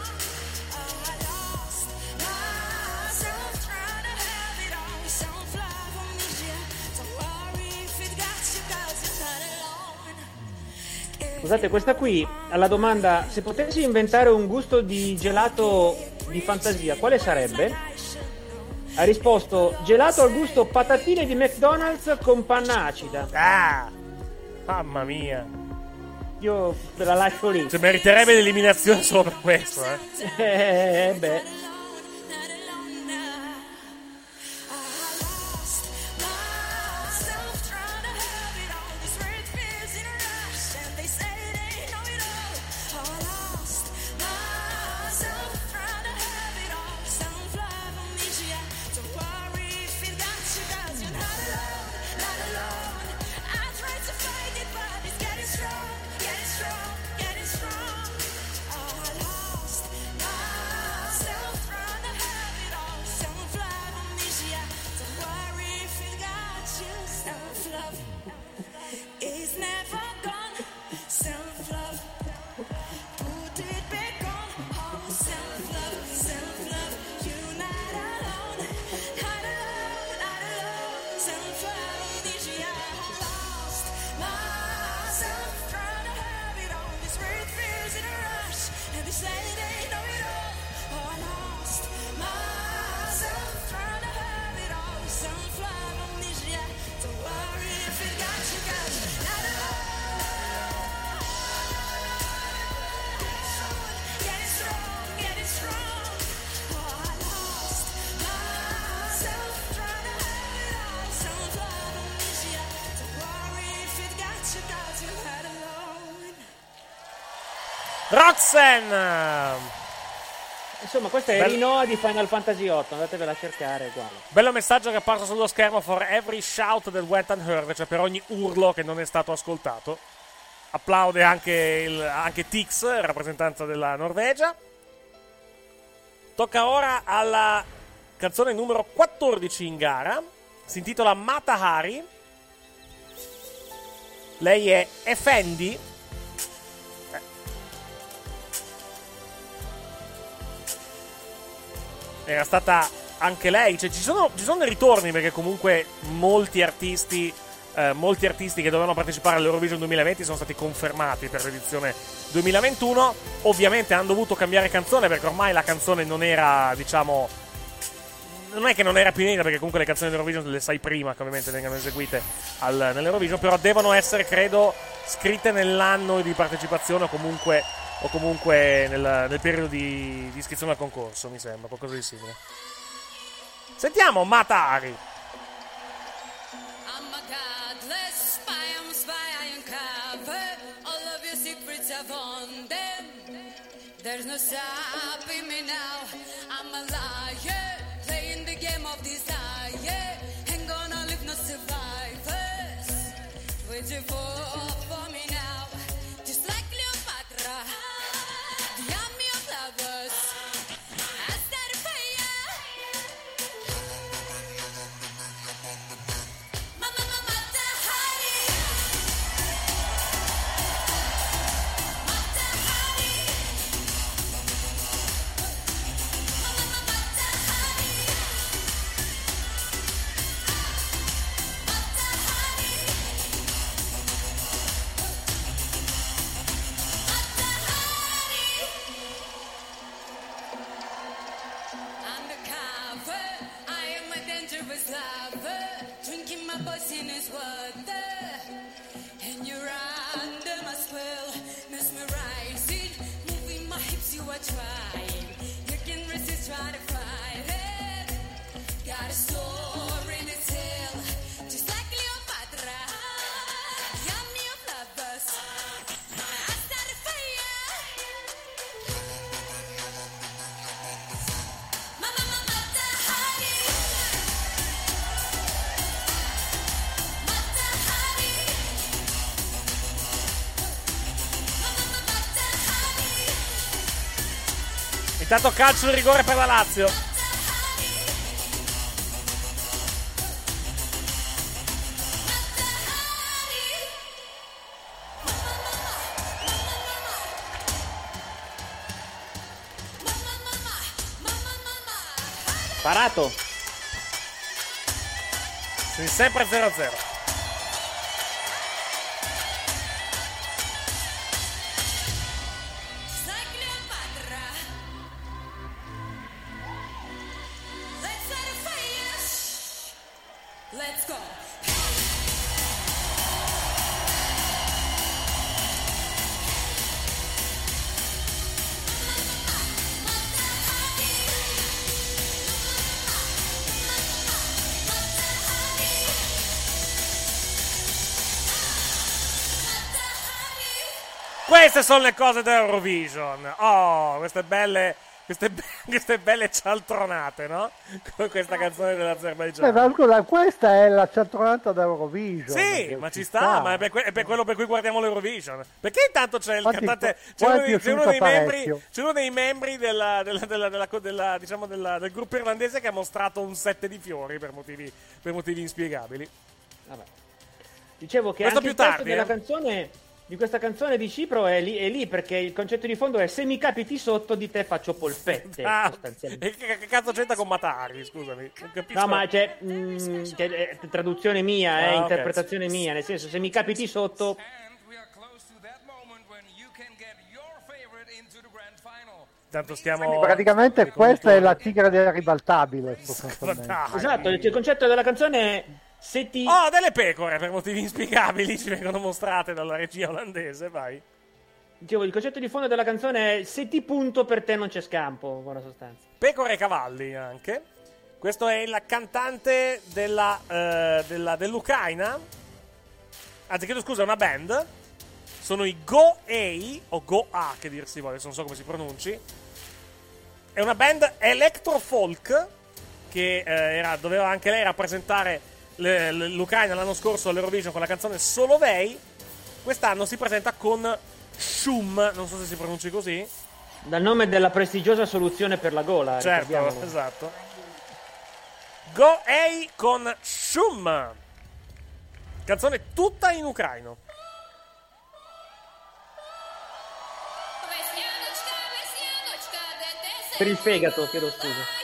Oh, I lost myself trying to have it all. Don't fly from me, yeah. Don't worry if it got you, cause you're not alone. Scusate, questa qui alla domanda: se potessi inventare un gusto di gelato di fantasia, quale sarebbe? Ha risposto: gelato al gusto patatine di McDonald's con panna acida. Ah, mamma mia, Io te la lascio lì. Cioè, meriterebbe l'eliminazione solo per questo, Beh. Roxen! Insomma, questa è Rinoa di Final Fantasy VIII, andatevela a cercare, uguale. Bello messaggio che è apparso sullo schermo: for every shout that went unheard, cioè per ogni urlo che non è stato ascoltato. Applaude anche Tix, rappresentanza della Norvegia. Tocca ora alla canzone numero 14 in gara, si intitola Mata Hari. Lei è Effendi. Era stata anche lei, cioè ci sono ritorni, perché comunque molti artisti che dovevano partecipare all'Eurovision 2020 sono stati confermati per l'edizione 2021. Ovviamente hanno dovuto cambiare canzone, perché ormai la canzone non era, diciamo, non è che non era più inedita, perché comunque le canzoni dell'Eurovision le sai prima che ovviamente vengano eseguite nell'Eurovision, però devono essere, credo, scritte nell'anno di partecipazione o comunque nel periodo di iscrizione al concorso, mi sembra, qualcosa di simile. Sentiamo Mata Hari. I'm a godless spy, I'm a spy, I uncover all of your secrets, I've on them. There's no stopping me now, I'm a liar, playing the game of desire, ain't gonna live no survivors, waiting for me now, just like Cleopatra. Intanto calcio di rigore per la Lazio. Parato. Sì, sempre 0-0. Queste sono le cose dell'Eurovision. Oh, queste belle cialtronate, no? Con questa canzone dell'Azerbaigian. Scusa, questa è la cialtronata dell'Eurovision. Sì, ma ci sta. Ma è per quello per cui guardiamo l'Eurovision. Perché intanto c'è uno dei membri del gruppo irlandese che ha mostrato un 7 di fiori per motivi inspiegabili. Vabbè. Dicevo che questo anche più tardi della canzone. Di questa canzone di Cipro è lì perché il concetto di fondo è: se mi capiti sotto di te faccio polpette. Che cazzo c'entra con Matari? Scusami, non capisco. No, ma c'è traduzione mia, interpretazione mia, nel senso, se mi capiti sotto. Tanto stiamo. Quindi praticamente questa è la tigre del ribaltabile. Esatto, il concetto della canzone è: se ti... Oh, delle pecore, per motivi inspiegabili, ci vengono mostrate dalla regia olandese, vai. Dicevo, il concetto di fondo della canzone è: se ti punto per te non c'è scampo, in buona sostanza. Pecore e cavalli anche. Questo è il cantante dell'Ucraina. Anzi, chiedo scusa, è una band. sono i Go_A o Go_A che dir si voglia, non so come si pronunci. È una band electro-folk che doveva anche lei rappresentare l'Ucraina l'anno scorso all'Eurovision con la canzone Solovei. Quest'anno si presenta con Shum, non so se si pronunci così. Dal nome della prestigiosa soluzione per la gola. Certo, esatto. Go_A con Shum. Canzone tutta in ucraino. Per il fegato, chiedo scusa.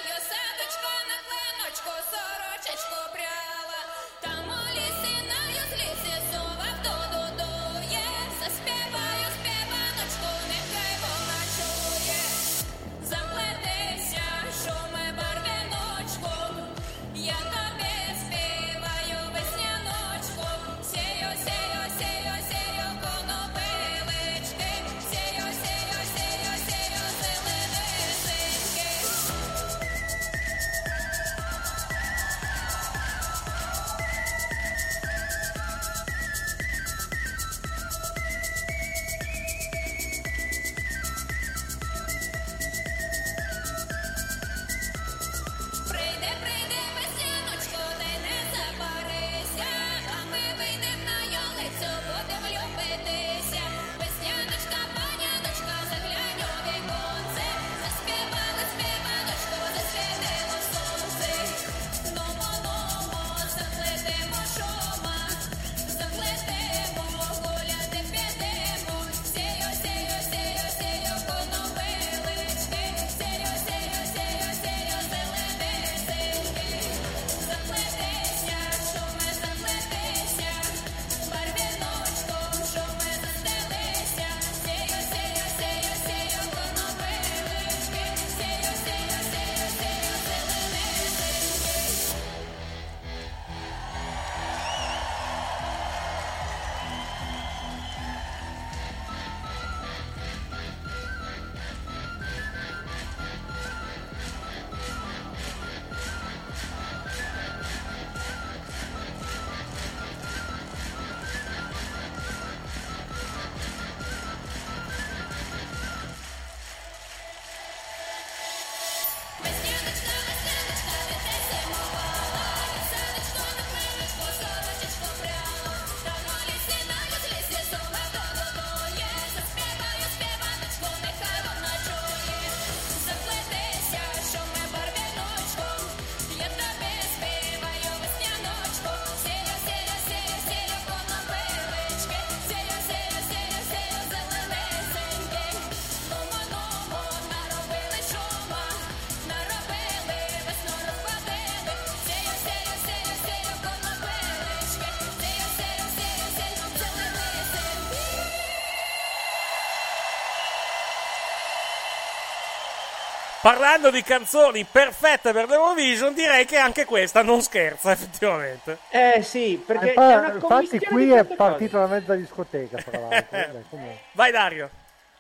Parlando di canzoni perfette per l'Eurovision, direi che anche questa non scherza, effettivamente. Sì, perché è una commissione. Infatti qui è partita la mezza discoteca, tra l'altro. Vai Dario.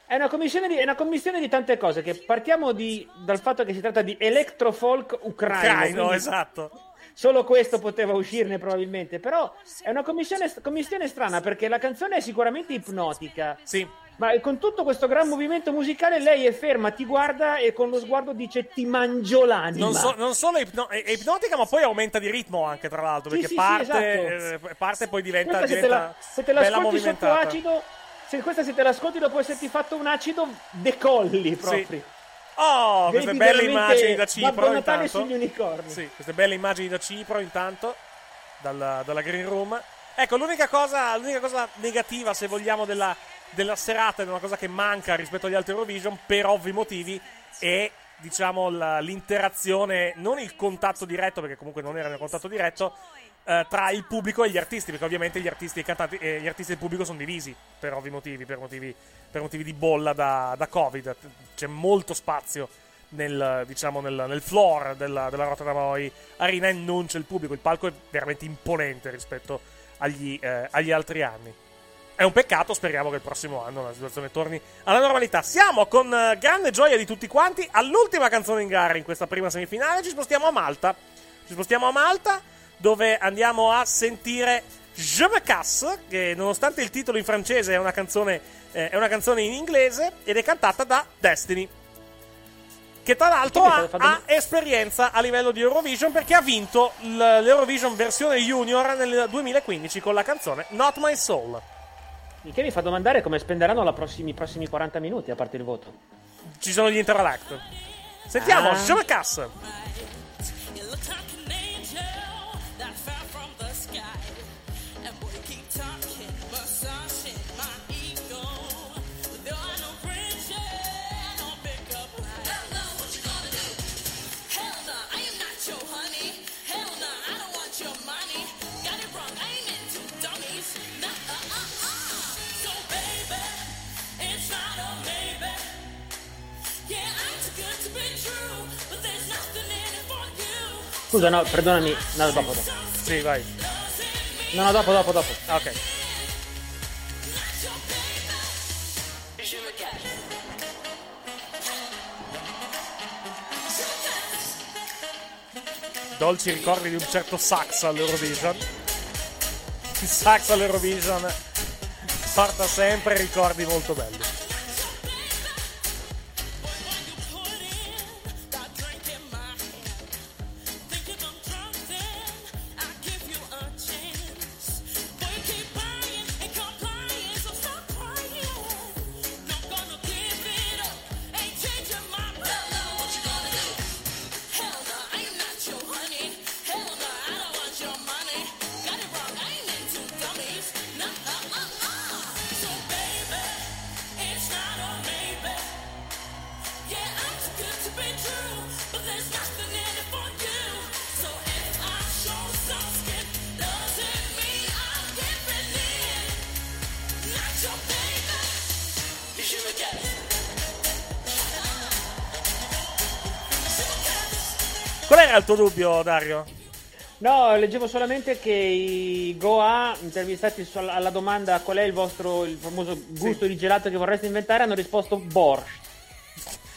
È una commissione di tante cose, che partiamo dal fatto che si tratta di electro-folk ucraino, esatto. Solo questo poteva uscirne probabilmente, però è una commissione strana, perché la canzone è sicuramente ipnotica. Sì. Ma con tutto questo gran movimento musicale lei è ferma, ti guarda e con lo sguardo dice ti mangio l'anima. Non solo è ipnotica, ma poi aumenta di ritmo anche, tra l'altro, perché esatto. Parte e poi diventa se te la bella movimentata. Sotto acido, se te la ascolti dopo esserti fatto un acido, decolli proprio. Sì. Oh, vedi queste belle immagini da Cipro Babbo Natale intanto. Sugli unicorni. Sì, queste belle immagini da Cipro intanto, dalla Green Room. Ecco, l'unica cosa negativa, se vogliamo, della serata, è una cosa che manca rispetto agli altri Eurovision per ovvi motivi, è diciamo l'interazione, non il contatto diretto, perché comunque non era un contatto diretto tra il pubblico e gli artisti, perché ovviamente gli artisti e i cantanti gli artisti e il pubblico sono divisi per ovvi motivi, per motivi di bolla da Covid. C'è molto spazio nel floor della Rotterdam Ahoy Arena e non c'è il pubblico. Il palco è veramente imponente rispetto agli altri anni. È un peccato, speriamo che il prossimo anno la situazione torni alla normalità. Siamo con grande gioia di tutti quanti all'ultima canzone in gara in questa prima semifinale. Ci spostiamo a Malta, dove andiamo a sentire Je me casse, che nonostante il titolo in francese è una canzone in inglese ed è cantata da Destiny, che tra l'altro ha esperienza a livello di Eurovision, perché ha vinto l'Eurovision versione junior nel 2015 con la canzone Not My Soul. Il che mi fa domandare come spenderanno i prossimi 40 minuti a parte il voto. Ci sono gli interact. Sentiamo, Showcast. Scusa, no, perdonami. No, dopo. Sì, vai. No, dopo. Ok. Dolci ricordi di un certo sax all'Eurovision. Il sax all'Eurovision porta sempre ricordi molto belli. Al tuo dubbio, Dario? No, leggevo solamente che i Go_A intervistati alla domanda qual è il vostro il famoso gusto di gelato che vorreste inventare, hanno risposto borscht.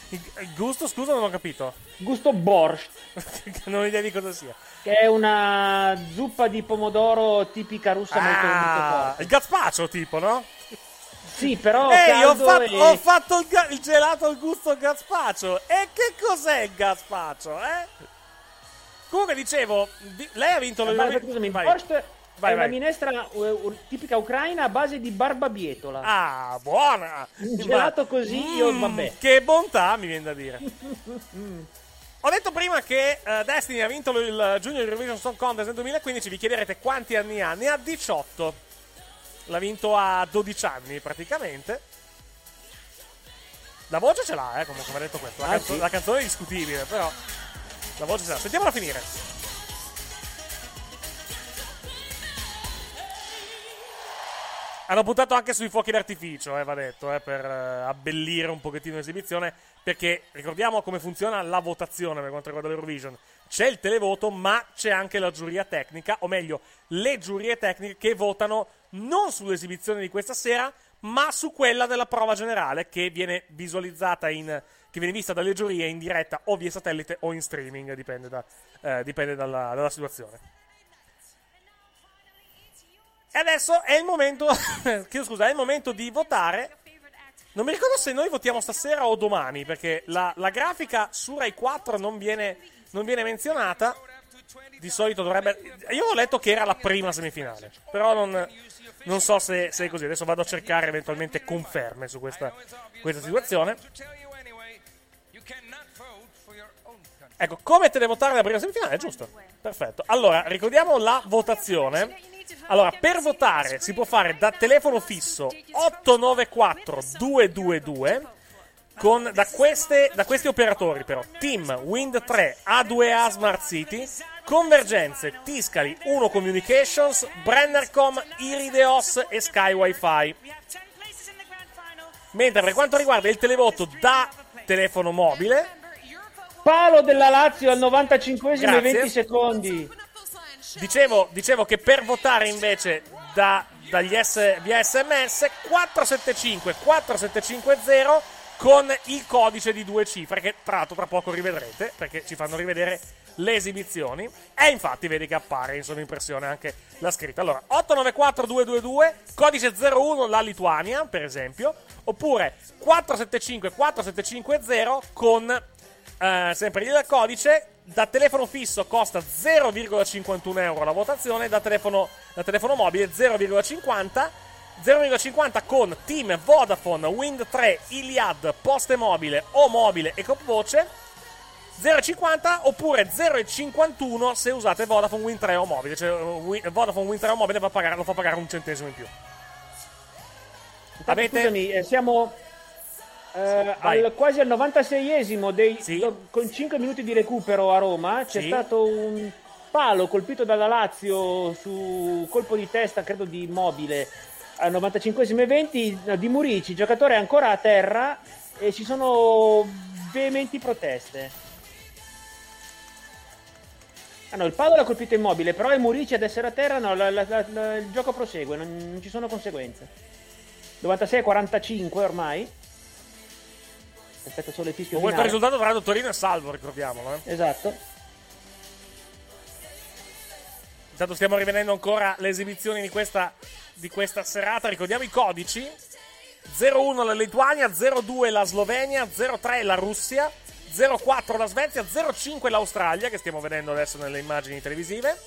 Il gusto, scusa, non ho capito. Gusto borscht. Non ho idea di cosa sia. Che è una zuppa di pomodoro tipica russa, molto forte. Il gazpacho tipo, no? Sì, però ho fatto il gelato al gusto gazpacho. E che cos'è il gazpacho, eh? Comunque dicevo, lei ha vinto scusami, Borscht è una minestra tipica ucraina a base di barbabietola. Ah, buona! Un gelato così, io vabbè. Che bontà, mi viene da dire. Ho detto prima che Destiny ha vinto il Junior Eurovision Song Contest nel 2015. Vi chiederete quanti anni ha? Ne ha 18. L'ha vinto a 12 anni praticamente. La voce ce l'ha, comunque, va detto questo. La canzone è discutibile, però... La voce sarà. Sentiamola finire. Hanno puntato anche sui fuochi d'artificio, va detto, per abbellire un pochettino l'esibizione, perché ricordiamo come funziona la votazione per quanto riguarda l'Eurovision. C'è il televoto, ma c'è anche la giuria tecnica, o meglio, le giurie tecniche che votano non sull'esibizione di questa sera, ma su quella della prova generale, che viene visualizzata che viene vista dalle giurie in diretta o via satellite o in streaming, dipende dalla situazione. E adesso è il momento di votare. Non mi ricordo se noi votiamo stasera o domani, perché la grafica su Rai 4 non viene menzionata. Di solito dovrebbe... Io ho letto che era la prima semifinale, però non so se è così. Adesso vado a cercare eventualmente conferme su questa situazione. Ecco, come televotare la prima semifinale, giusto? Perfetto. Allora, ricordiamo la votazione. Allora, per votare si può fare da telefono fisso 894-222 con da questi operatori, però: Team, Wind 3, A2A Smart City, Convergenze, Tiscali, Uno Communications, Brennercom, Irideos e Sky Wi-Fi. Mentre per quanto riguarda il televoto da telefono mobile, palo della Lazio al 95esimo e 20 secondi. Dicevo che per votare invece via SMS 475 4750 con il codice di 2 cifre, che tra l'altro tra poco rivedrete, perché ci fanno rivedere le esibizioni, e infatti vedi che appare, insomma, in pressione anche la scritta. Allora, 894222, codice 01 la Lituania, per esempio, oppure 475475 0 con sempre il codice. Da telefono fisso costa 0,51 euro la votazione, da telefono mobile 0,50 con TIM, Vodafone, Wind 3, Iliad, Poste Mobile o Mobile e Copvoce, 0,50 oppure 0,51 se usate Vodafone, Wind 3 o Mobile. Cioè Vodafone, Wind 3 o Mobile lo fa pagare 1 centesimo in più. Avete... Scusami, siamo... quasi al 96esimo con 5 minuti di recupero a Roma c'è stato un palo colpito dalla Lazio su colpo di testa, credo di Mobile, al 95esimo e 20 di Murici, giocatore ancora a terra, e ci sono veementi proteste. Ah no, il palo l'ha colpito Immobile, però è Murici ad essere a terra. No, il gioco prosegue, non ci sono conseguenze. 96-45 ormai. Aspetta solo il fischio finale. Questo risultato tra Torino e Salvo, ricordiamolo. Esatto. Intanto stiamo rivedendo ancora le esibizioni di questa serata. Ricordiamo i codici: 0-1 la Lituania, 0-2 la Slovenia, 0-3 la Russia, 0-4 la Svezia, 0-5 l'Australia, che stiamo vedendo adesso nelle immagini televisive,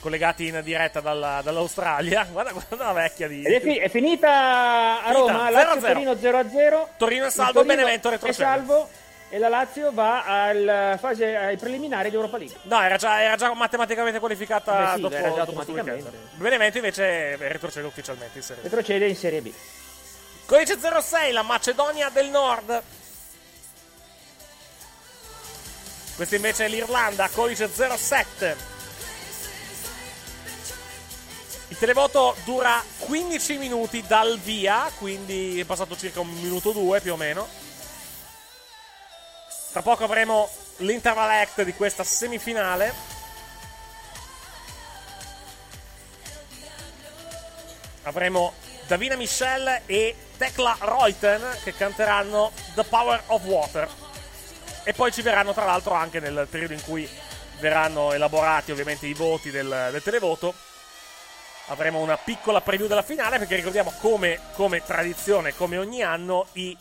collegati in diretta dall'Australia. Guarda la vecchia di... È finita a Roma, Lazio Torino 0-0. Torino è salvo, Benevento retrocede. È salvo e la Lazio va ai preliminari di Europa League. No, era già matematicamente qualificata, dopo era già automaticamente. Benevento invece retrocede ufficialmente in Serie B. Retrocede in Serie B. Codice 06 la Macedonia del Nord. Questa invece è l'Irlanda, codice 07. Il televoto dura 15 minuti dal via, quindi è passato circa 1 minuto o 2 più o meno. Tra poco avremo l'interval act di questa semifinale. Avremo Davina Michel e Tekla Reuten che canteranno The Power of Water. E poi ci verranno, tra l'altro, anche nel periodo in cui verranno elaborati ovviamente i voti del televoto. Avremo una piccola preview della finale, perché ricordiamo come tradizione, come ogni anno, i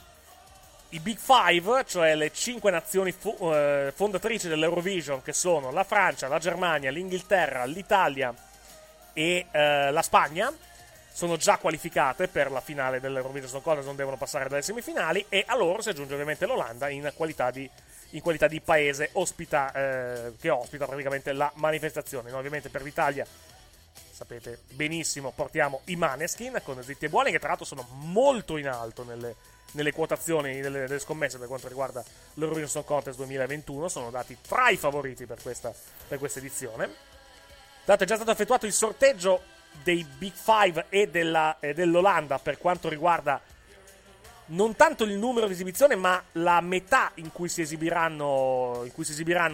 Big Five, cioè le 5 nazioni fondatrici dell'Eurovision, che sono la Francia, la Germania, l'Inghilterra, l'Italia e la Spagna, sono già qualificate per la finale dell'Eurovision Song Contest, non devono passare dalle semifinali, e a loro si aggiunge ovviamente l'Olanda in qualità di paese che ospita praticamente la manifestazione. No, ovviamente per l'Italia, sapete benissimo, portiamo i Maneskin con Zitti e Buoni, che tra l'altro sono molto in alto nelle quotazioni delle scommesse per quanto riguarda l'Eurovision Song Contest 2021. Sono dati tra i favoriti per questa edizione. Tanto è già stato effettuato il sorteggio dei Big Five e dell'Olanda per quanto riguarda non tanto il numero di esibizione, ma la metà in cui si esibiranno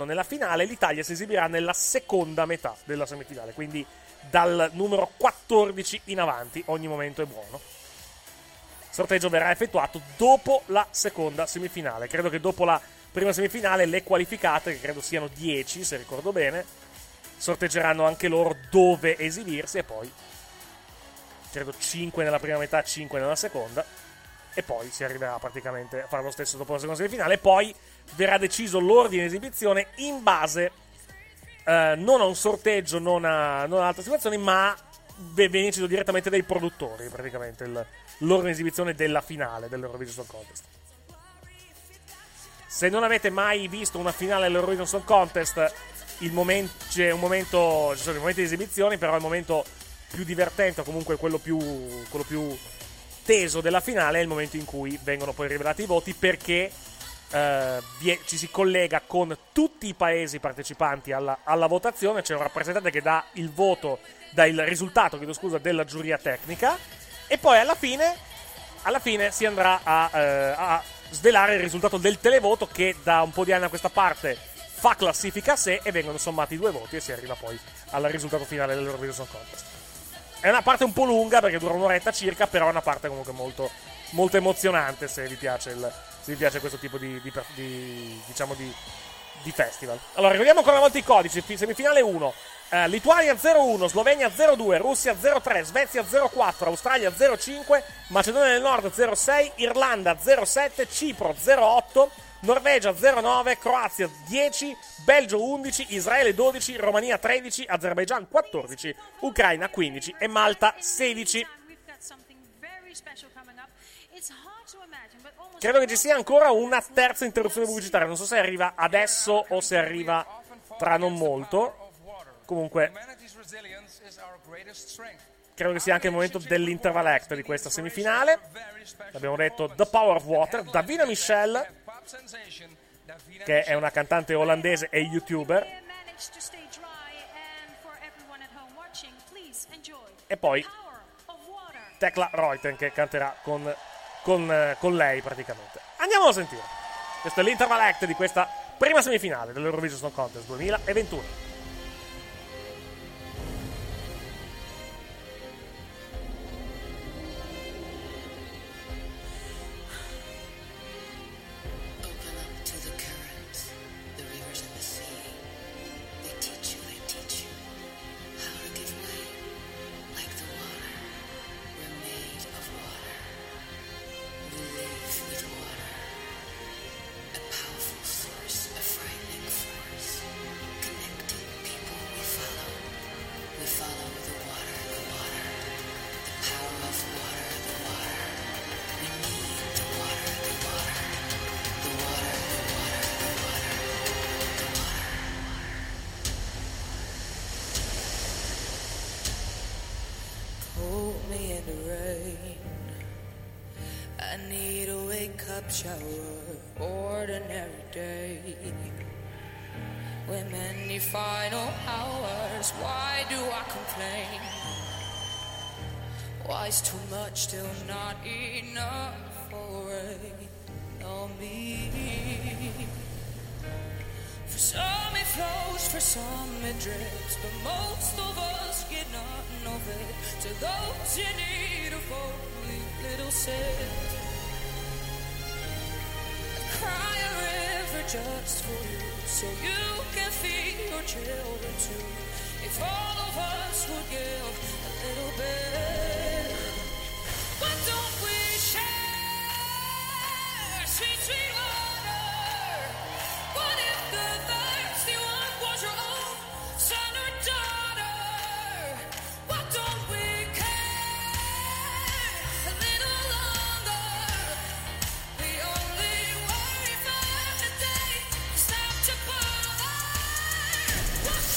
nella finale. L'Italia si esibirà nella seconda metà della semifinale, quindi dal numero 14 in avanti, ogni momento è buono. Il sorteggio verrà effettuato dopo la seconda semifinale. Credo che dopo la prima semifinale le qualificate, che credo siano 10 se ricordo bene, sorteggeranno anche loro dove esibirsi, e poi credo 5 nella prima metà, 5 nella seconda, e poi si arriverà praticamente a fare lo stesso dopo la seconda semifinale. Poi verrà deciso l'ordine di esibizione in base non a un sorteggio, non a altre situazioni, ma viene deciso direttamente dai produttori, praticamente, l'ordine esibizione della finale dell'Eurovision Song Contest. Se non avete mai visto una finale dell'Eurovision Song Contest, ci sono i momenti di esibizione, però il momento più divertente, o comunque quello più teso della finale, è il momento in cui vengono poi rivelati i voti, perché ci si collega con tutti i paesi partecipanti alla votazione. C'è un rappresentante che dà il voto, dà il risultato, della giuria tecnica, e poi alla fine si andrà a svelare il risultato del televoto, che da un po' di anni a questa parte fa classifica a sé, e vengono sommati i 2 voti e si arriva poi al risultato finale dell'Eurovision Song Contest. È una parte un po' lunga, perché dura 1 oretta circa, però è una parte comunque molto, molto emozionante, se vi piace il se vi piace questo tipo di festival. Allora, ricordiamo ancora una volta i codici. Semifinale 1, Lituania 0-1, Slovenia 0-2, Russia 0-3, Svezia 0-4, Australia 0-5, Macedonia del Nord 0-6, Irlanda 0-7, Cipro 0-8, Norvegia 0-9, Croazia 10, Belgio 11, Israele 12, Romania 13, Azerbaijan 14, Ucraina 15 e Malta 16. Credo che ci sia ancora una terza interruzione pubblicitaria, non so se arriva adesso o se arriva tra non molto. Comunque credo che sia anche il momento dell'interval act di questa semifinale. L'abbiamo detto, The Power of Water, Davina Michel, che è una cantante olandese e youtuber, e poi Tekla Reuten, che canterà con lei praticamente. Andiamo a sentire. Questo è l'interval act di questa prima semifinale dell'Eurovision Song Contest 2021. Still not enough for rain on me. For some it flows, for some it drips, but most of us get nothing of it. To those in need of only little sip, I'd cry a river just for you, so you can feed your children too. If all of us would give a little bit. But don't we share sweet, sweet water? What if the thirsty one was your own son or daughter? What don't we care a little longer? The only worry for today is not to bother. What's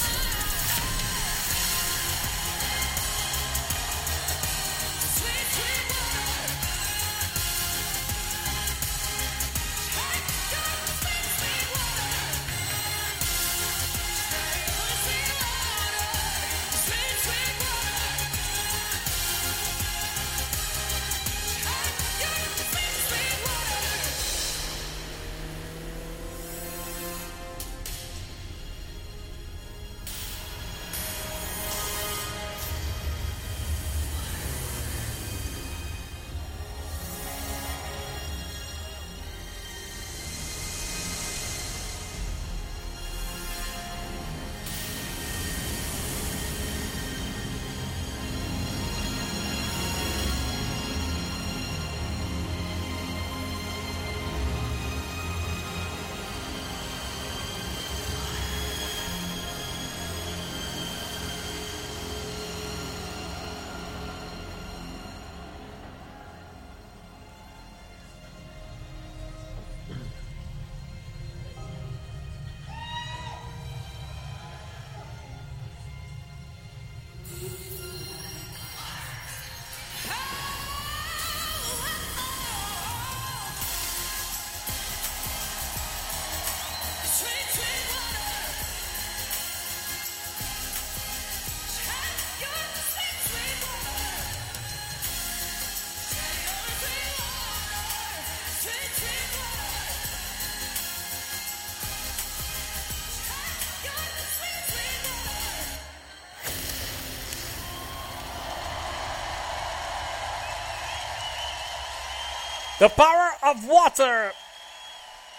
The Power of Water,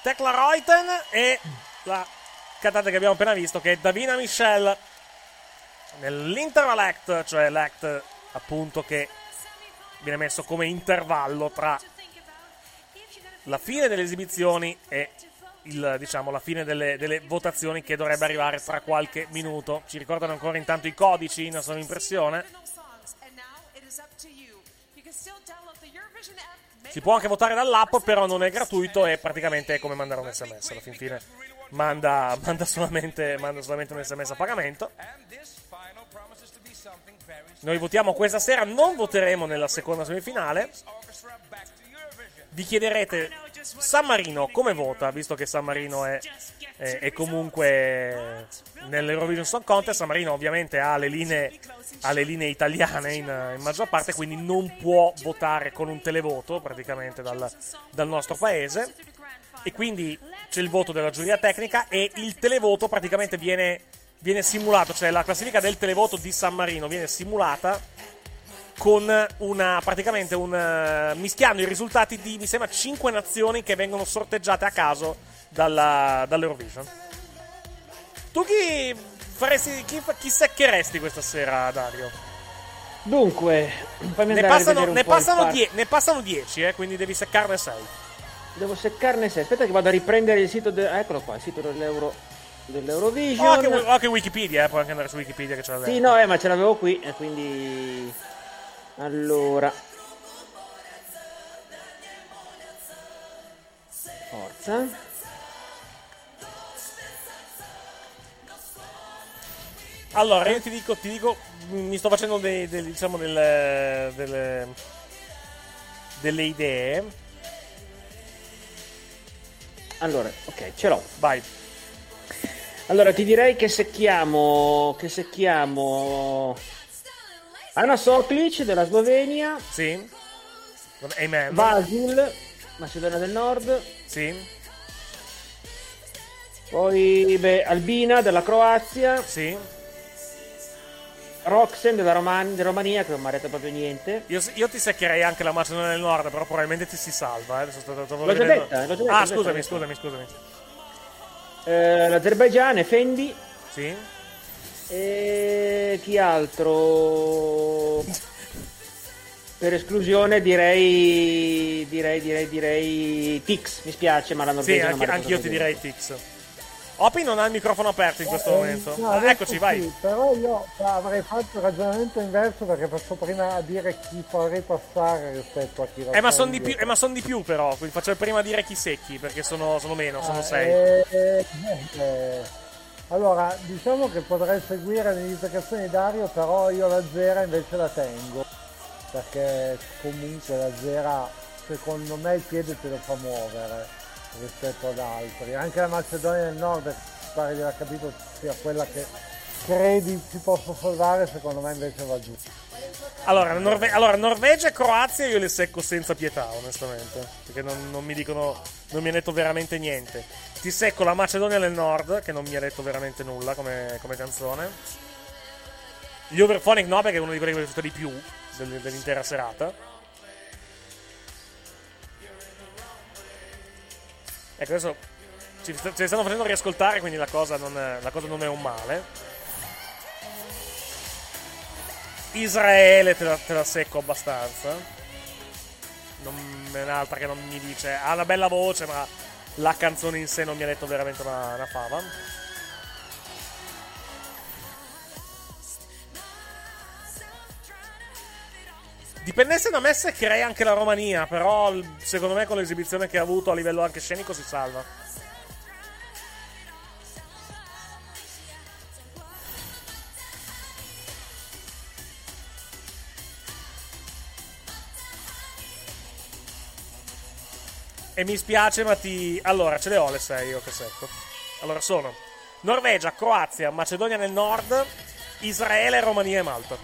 Tekla Reuten e la cantante che abbiamo appena visto, che è Davina Michel, nell'interval act, cioè l'act appunto che viene messo come intervallo tra la fine delle esibizioni e il, diciamo, la fine delle votazioni, che dovrebbe arrivare tra qualche minuto. Ci ricordano ancora intanto i codici, in sono impressione. Si può anche votare dall'app, però non è gratuito e praticamente è come mandare un sms. Alla fin fine manda solamente un sms a pagamento. Noi votiamo questa sera, non voteremo nella seconda semifinale. Vi chiederete San Marino come vota, visto che San Marino è comunque nell'Eurovision Song Contest. San Marino ovviamente ha le linee italiane in maggior parte, quindi non può votare con un televoto praticamente dal nostro paese, e quindi c'è il voto della giuria tecnica e il televoto praticamente viene simulato, cioè la classifica del televoto di San Marino viene simulata con mischiando i risultati di, mi sembra, 5 nazioni che vengono sorteggiate a caso dall'Eurovision. Tu chi seccheresti questa sera, Dario? Dunque, fammi andare ne passano 10, quindi devi seccarne 6. Devo seccarne 6. Aspetta che vado a riprendere il sito eccolo qua, il sito dell'Eurovision. Anche Wikipedia, puoi anche andare su Wikipedia che ce l'avevo. Sì, no, ma ce l'avevo qui, quindi allora. Forza. Allora, io ti dico, mi sto facendo delle idee. Allora, ok, ce l'ho, vai. Allora, ti direi che secchiamo Ana Soklič della Slovenia. Sì. Amen. Vasil, Macedonia del Nord. Sì. Poi Albina della Croazia. Sì. Roxen della Romania, che non mi ha detto proprio niente. Io ti seccherei anche la Macedonia del Nord, però probabilmente ti si salva. L'ho già detta. Ah, scusami. L'Azerbaigian, Effendi. Sì. E chi altro? Per esclusione direi Tix, mi spiace, ma la Norvegia. Sì, anch'io ti direi Tix. Opi non ha il microfono aperto in questo momento. No, eccoci, sì, vai. Però io avrei fatto il ragionamento inverso, perché faccio prima a dire chi farei passare rispetto a chi la ma sono di più però, quindi faccio prima a dire chi secchi, perché sono meno, sono 6. Allora, diciamo che potrei seguire le indicazioni Dario, però io la zera invece la tengo, perché comunque la zera secondo me il piede te lo fa muovere rispetto ad altri. Anche la Macedonia del Nord pare di aver capito sia quella che credi si possa salvare, secondo me invece va giù. Allora, Norvegia e Croazia io le secco senza pietà, onestamente, perché non mi ha detto veramente niente. Ti secco la Macedonia del Nord, che non mi ha detto veramente nulla come canzone. Gli Hooverphonic no, perché è uno di quelli che mi è piaciuto di più dell'intera serata. Ecco, adesso ce li stanno facendo riascoltare, quindi la cosa non è un male. Israele te la secco abbastanza. Non è un'altra che non mi dice. Ha una bella voce, ma la canzone in sé non mi ha detto veramente una fava. Dipendesse da me se crei anche la Romania, però secondo me con l'esibizione che ha avuto a livello anche scenico si salva. E mi spiace, ma allora, ce le ho le 6 io che secco. Allora, sono Norvegia, Croazia, Macedonia del Nord, Israele, Romania e Malta.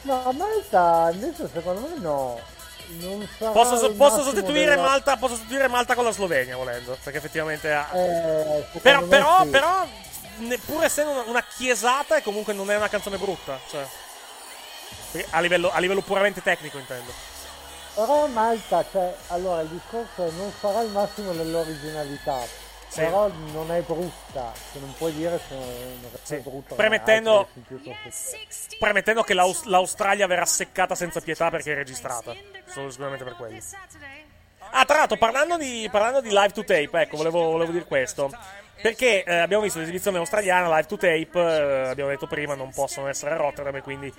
No, Malta invece secondo me no. Non posso sostituire Malta con la Slovenia volendo, perché effettivamente ha... Però, sì. Però pur essendo una chiesata, e comunque non è una canzone brutta, cioè a livello puramente tecnico intendo. Però Malta, cioè, allora il discorso è, non sarà il massimo dell'originalità, sì, però non è brutta, che non puoi dire se non è, sì, brutta. Premettendo che l'Australia verrà seccata senza pietà perché è registrata, solo sicuramente per quelli. Ah, tra l'altro, parlando di live to tape, ecco, volevo dire questo. Perché abbiamo visto l'esibizione australiana live to tape, abbiamo detto prima, non possono essere a Rotterdam e quindi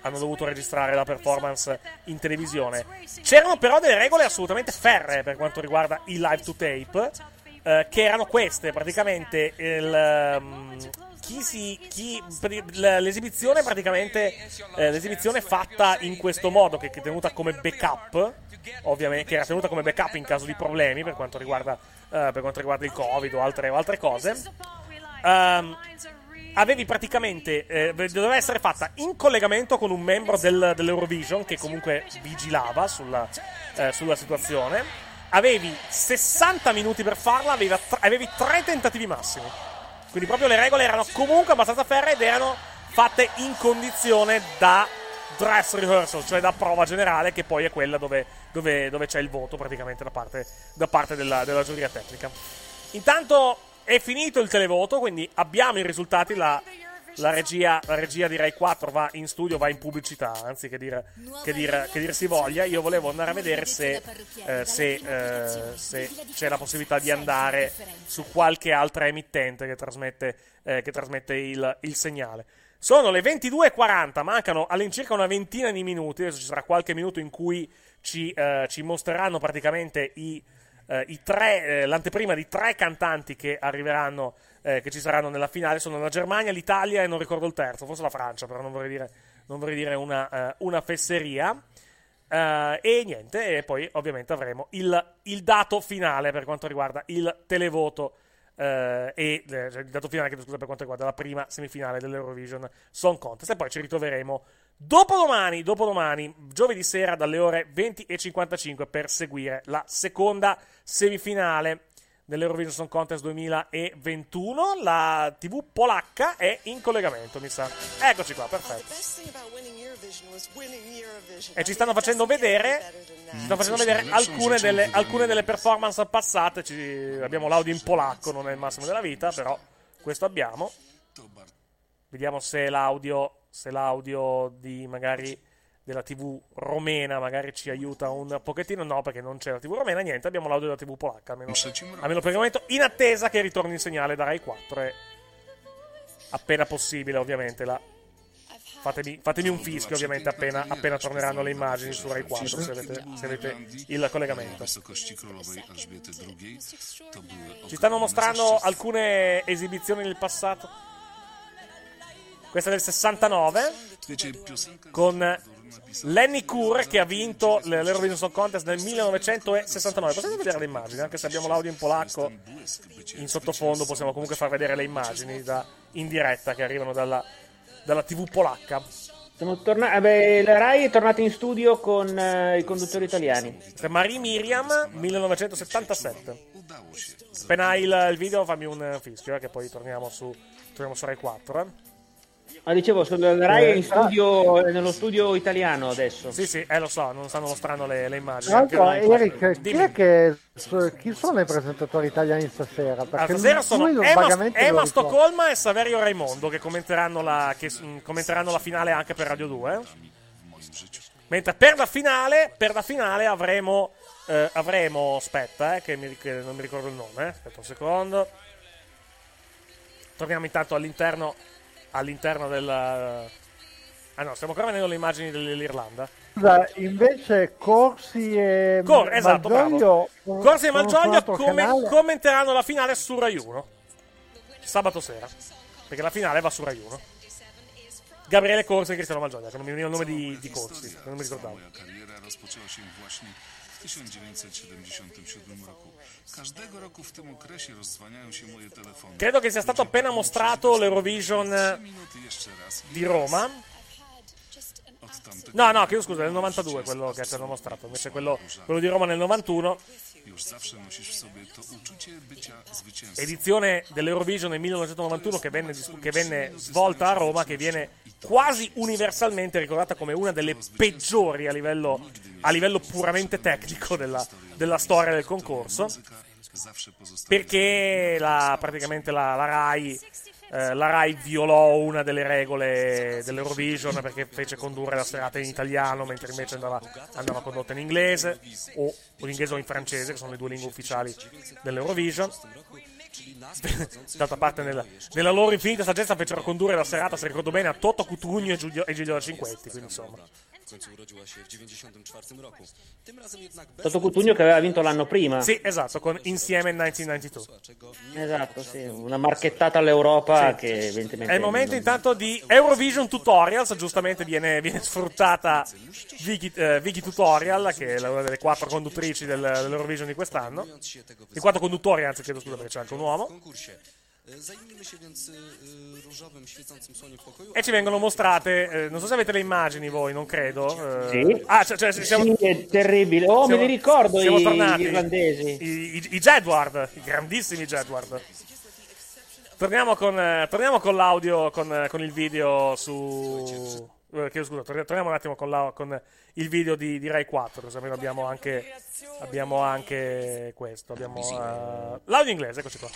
hanno dovuto registrare la performance in televisione. C'erano però delle regole assolutamente ferree per quanto riguarda il live to tape, che erano queste, praticamente l'esibizione praticamente l'esibizione fatta in questo modo, che è tenuta come backup, ovviamente, che era tenuta come backup in caso di problemi per quanto riguarda il Covid o altre cose. Avevi praticamente doveva essere fatta in collegamento con un membro dell'Eurovision che comunque vigilava sulla situazione. Avevi 60 minuti per farla, avevi 3 tentativi massimi. Quindi proprio le regole erano comunque abbastanza ferree ed erano fatte in condizione da dress rehearsal, cioè da prova generale, che poi è quella dove c'è il voto praticamente da parte della giuria tecnica. Intanto è finito il televoto, quindi abbiamo i risultati. La regia di Rai 4 va in studio, va in pubblicità, anzi che dir si voglia. Io volevo andare a vedere se c'è la possibilità di andare su qualche altra emittente che trasmette il segnale. Sono le 22:40, mancano all'incirca una ventina di minuti. Adesso ci sarà qualche minuto in cui ci mostreranno praticamente l'anteprima di 3 cantanti che arriveranno, che ci saranno nella finale. Sono la Germania, l'Italia e non ricordo il terzo, forse la Francia, però non vorrei dire una fesseria, e niente, e poi ovviamente avremo il dato finale per quanto riguarda il televoto, il dato finale per quanto riguarda la prima semifinale dell'Eurovision Song Contest, e poi ci ritroveremo dopodomani, giovedì sera dalle ore 20:55 per seguire la seconda semifinale dell'Eurovision Song Contest 2021. La TV polacca è in collegamento, mi sa. Eccoci qua, perfetto. E ci stanno facendo vedere alcune delle performance passate. Abbiamo l'audio in polacco, non è il massimo della vita, però questo abbiamo. Vediamo se l'audio di magari della TV romena magari ci aiuta un pochettino. No, perché non c'è la TV romena, niente, abbiamo l'audio della TV polacca, almeno per il momento, in attesa che ritorni il segnale da Rai 4 e, appena possibile ovviamente, fatemi un fischio ovviamente appena torneranno le immagini su Rai 4 se avete il collegamento. Ci stanno mostrando alcune esibizioni nel passato. Questa è del 69 con Lenny Kur, che ha vinto l'Eurovision Song Contest nel 1969. Possiamo vedere le immagini, anche se abbiamo l'audio in polacco in sottofondo, possiamo comunque far vedere le immagini in diretta che arrivano dalla TV polacca. La Rai è tornata in studio con i conduttori italiani. Marie Miriam, 1977. Appena hai il video fammi un fischio, che poi torniamo su Rai 4, Ma dicevo, la Rai è in studio, nello studio italiano adesso. Sì, lo so, non stanno mostrando le immagini. Allora, Eric, chi sono i presentatori italiani stasera? Perché stasera sono Ema Stokholma e Saverio Raimondo, che commenteranno la finale anche per Radio 2. Mentre per la finale avremo aspetta, che non mi ricordo il nome. Aspetta un secondo. Torniamo intanto all'interno del... Ah no, stiamo ancora vedendo le immagini dell'Irlanda. Invece Corsi e Malgioglio... Corsi e Malgioglio commenteranno la finale su Rai 1. Sabato sera. Perché la finale va su Rai 1. Gabriele Corsi e Cristiano Malgioglio, che non mi veniva il nome di Corsi, che non mi ricordavo. W 1977 roku. Każdego roku w tym okresie rozdzwaniają się moje telefony. Credo che sia stato appena mostrato l'Eurovision di Roma. No, no, chiedo scusa, nel 92 quello che ti hanno mostrato, invece quello di Roma nel 91. Edizione dell'Eurovision nel 1991 che venne svolta a Roma, che viene quasi universalmente ricordata come una delle peggiori a livello puramente tecnico della storia del concorso, perché la Rai violò una delle regole dell'Eurovision, perché fece condurre la serata in italiano mentre invece andava condotta in inglese o in inglese o in francese, che sono le due lingue ufficiali dell'Eurovision. D'altra parte nella loro infinita saggezza fecero condurre la serata, se ricordo bene, a Toto Cutugno e Giulio da Cinquetti, quindi insomma. Toto Cutugno che aveva vinto l'anno prima. Sì, esatto, con Insieme 1992. Esatto, sì, una marchettata all'Europa, sì. Che evidentemente è il momento intanto di Eurovision Tutorials, giustamente viene sfruttata Vicky Tutorial, che è una delle quattro conduttrici dell'Eurovision di quest'anno. I quattro conduttori, anzi, chiedo scusa, perché c'è anche un uomo. E ci vengono mostrate, non so se avete le immagini voi, non credo. Sì. Ah, cioè siamo, sì, è terribile. Oh, me li ricordo, siamo tornati, gli irlandesi. I Jedward, i grandissimi Jedward. Torniamo con l'audio, con il video su... scusa, torniamo un attimo con il video di Rai 4, così abbiamo anche questo, abbiamo l'audio inglese, eccoci qua.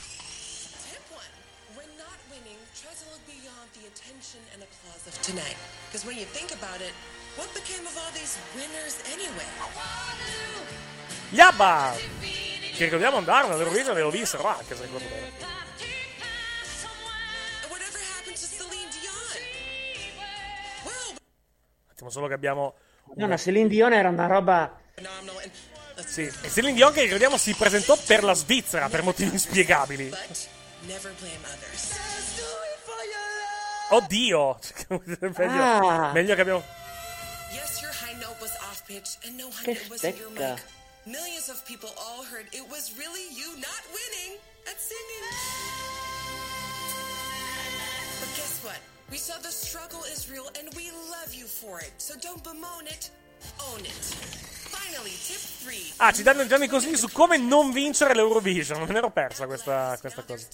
Tonight, because when you think about it, what became of all these winners anyway? Yabba! Che ricordiamo andarono all'Eurovision, ve lo vissero anche, se ricordo bene. Whatever happened to Celine Dion? Well, attimo solo che abbiamo... No, ma Celine Dion era una roba... Sì, e Celine Dion, che ricordiamo, si presentò per la Svizzera per motivi inspiegabili. But never blame others. Oddio! meglio che abbiamo. Che stecca. Ah, ci danno già dei consigli su come non vincere l'Eurovision. Me ne ero persa questa cosa.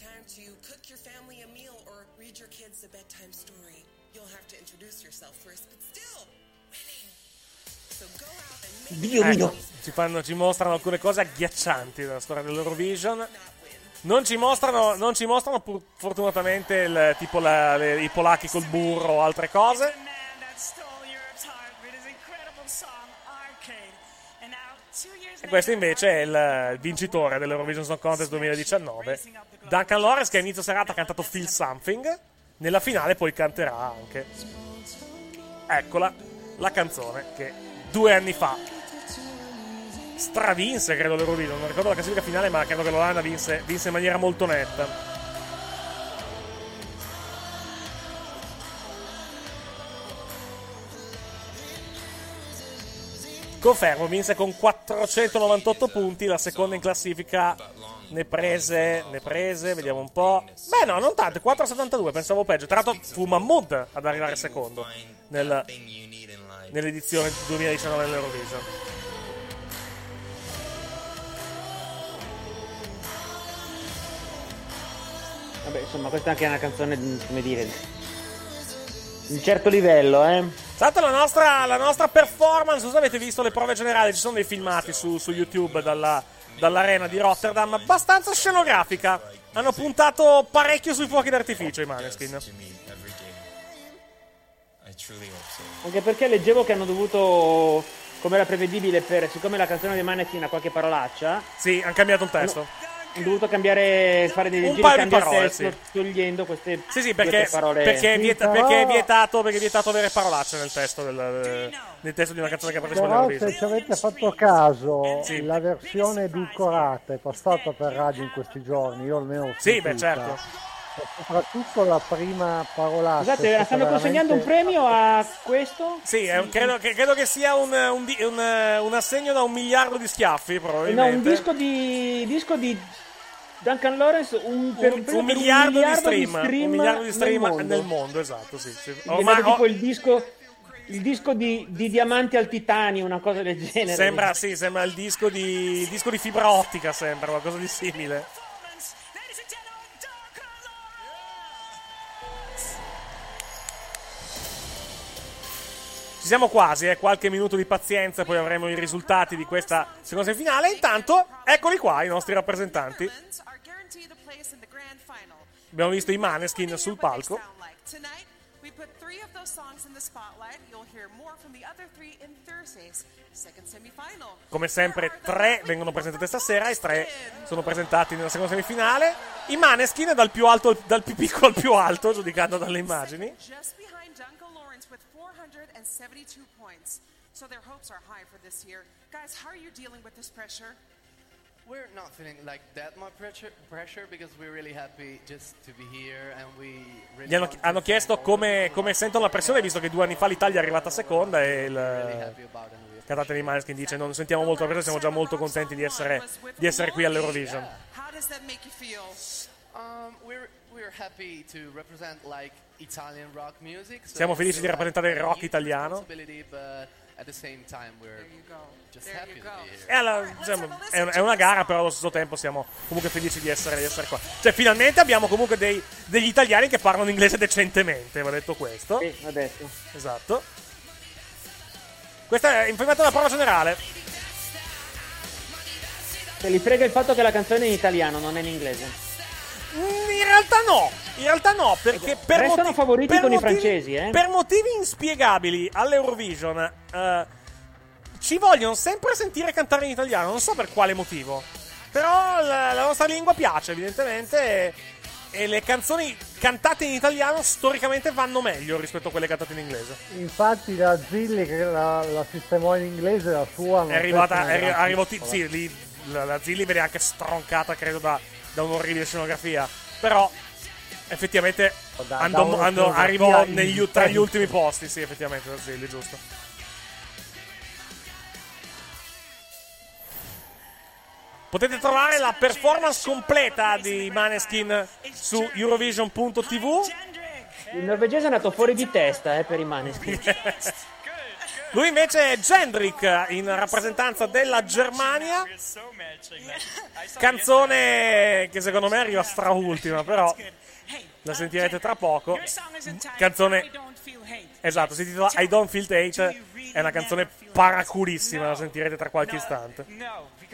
A bedtime story. You'll have to introduce yourself first, but still winning. So go out and make it. Ecco, ci mostrano alcune cose agghiaccianti della storia dell'Eurovision. Non ci mostrano fortunatamente i polacchi col burro o altre cose. E questo invece è il vincitore dell'Eurovision Song Contest 2019, Duncan Laurence, che a inizio serata ha cantato Feel Something. Nella finale poi canterà anche, eccola, la canzone che 2 anni fa stravinse, credo, l'Eurovision. Non ricordo la classifica finale, ma credo che l'Olanda vinse in maniera molto netta. Confermo, vinse con 498 punti, la seconda in classifica. Ne prese, vediamo un po'. Beh, no, non tante, 4,72, pensavo peggio. Tra l'altro fu Mahmood ad arrivare secondo nell'edizione 2019 dell'Eurovision. Vabbè, insomma, questa anche è una canzone, come dire, di un certo livello, Tanto la nostra performance, se avete visto le prove generali, ci sono dei filmati su YouTube dall'arena di Rotterdam, abbastanza scenografica. Hanno puntato parecchio sui fuochi d'artificio i Maneskin, anche perché leggevo che hanno dovuto, come era prevedibile, siccome la canzone dei Maneskin ha qualche parolaccia, sì, hanno cambiato il testo, hanno dovuto fare dei giri, cambiare parole, testo, sì. Togliendo queste, sì, perché, parole, perché è vietato avere parolacce nel testo nel testo di una canzone che partecipa all'Eurovision. Se ci avete fatto caso, sì. La versione edulcorata è passata per radio in questi giorni, io almeno ho sentita. Sì, beh, certo. E soprattutto la prima parolaccia. Scusate, stanno consegnando un premio a questo? Sì, sì. Credo che sia un assegno da 1 miliardo di schiaffi, probabilmente. No, un disco di Duncan Laurence, un miliardo di stream nel mondo, esatto, sì. Ormai tipo il disco il disco di diamanti al titanio, una cosa del genere. Sembra, sì, sembra il disco di fibra ottica, sembra una cosa di simile. Ci siamo quasi, qualche minuto di pazienza, poi avremo i risultati di questa seconda semifinale. Intanto, eccoli qua i nostri rappresentanti. Abbiamo visto i Maneskin sul palco. Come sempre, 3 vengono presentate stasera e 3 sono presentati nella seconda semifinale. I Maneskin dal più piccolo al più alto, giudicando dalle immagini. We're not feeling like that much pressure because we're really happy just to be here and we really hanno chiesto come sentono la pressione, visto che 2 anni fa l'Italia è arrivata seconda e il cantante di Maneskin dice non sentiamo molto la pressione, siamo già molto contenti di essere qui all'Eurovision. How does that make you feel? We're happy to represent like Italian rock music. Siamo felici di rappresentare il rock italiano. At the same time we're just happy to be here. E allora, diciamo, è una gara, però allo stesso tempo siamo comunque felici di essere qua. Cioè, finalmente abbiamo comunque degli italiani che parlano inglese decentemente, va detto questo. Sì, va detto. Esatto. Questa è informata la parola generale. Se li frega il fatto che la canzone è in italiano, non è in inglese. In realtà no, perché restano favoriti con i francesi, Per motivi inspiegabili all'Eurovision ci vogliono sempre sentire cantare in italiano, non so per quale motivo. Però la nostra lingua piace, evidentemente, e le canzoni cantate in italiano storicamente vanno meglio rispetto a quelle cantate in inglese. Infatti da Zilli, che la sistemò in inglese, la sua non è arrivata, sì, lì la Zilli viene anche stroncata, credo, da un'orribile scenografia, però effettivamente arrivò tra gli ultimi posti, sì, effettivamente, Vasil, giusto. Potete trovare la performance completa di Maneskin su Eurovision.tv. Il norvegese è andato fuori di testa, per i Maneskin. Lui invece è Jendrik, in rappresentanza della Germania. Canzone che secondo me arriva straultima, però la sentirete tra poco. Canzone, esatto, si titola I Don't Feel the Hate, è una canzone paracurissima, la sentirete tra qualche istante.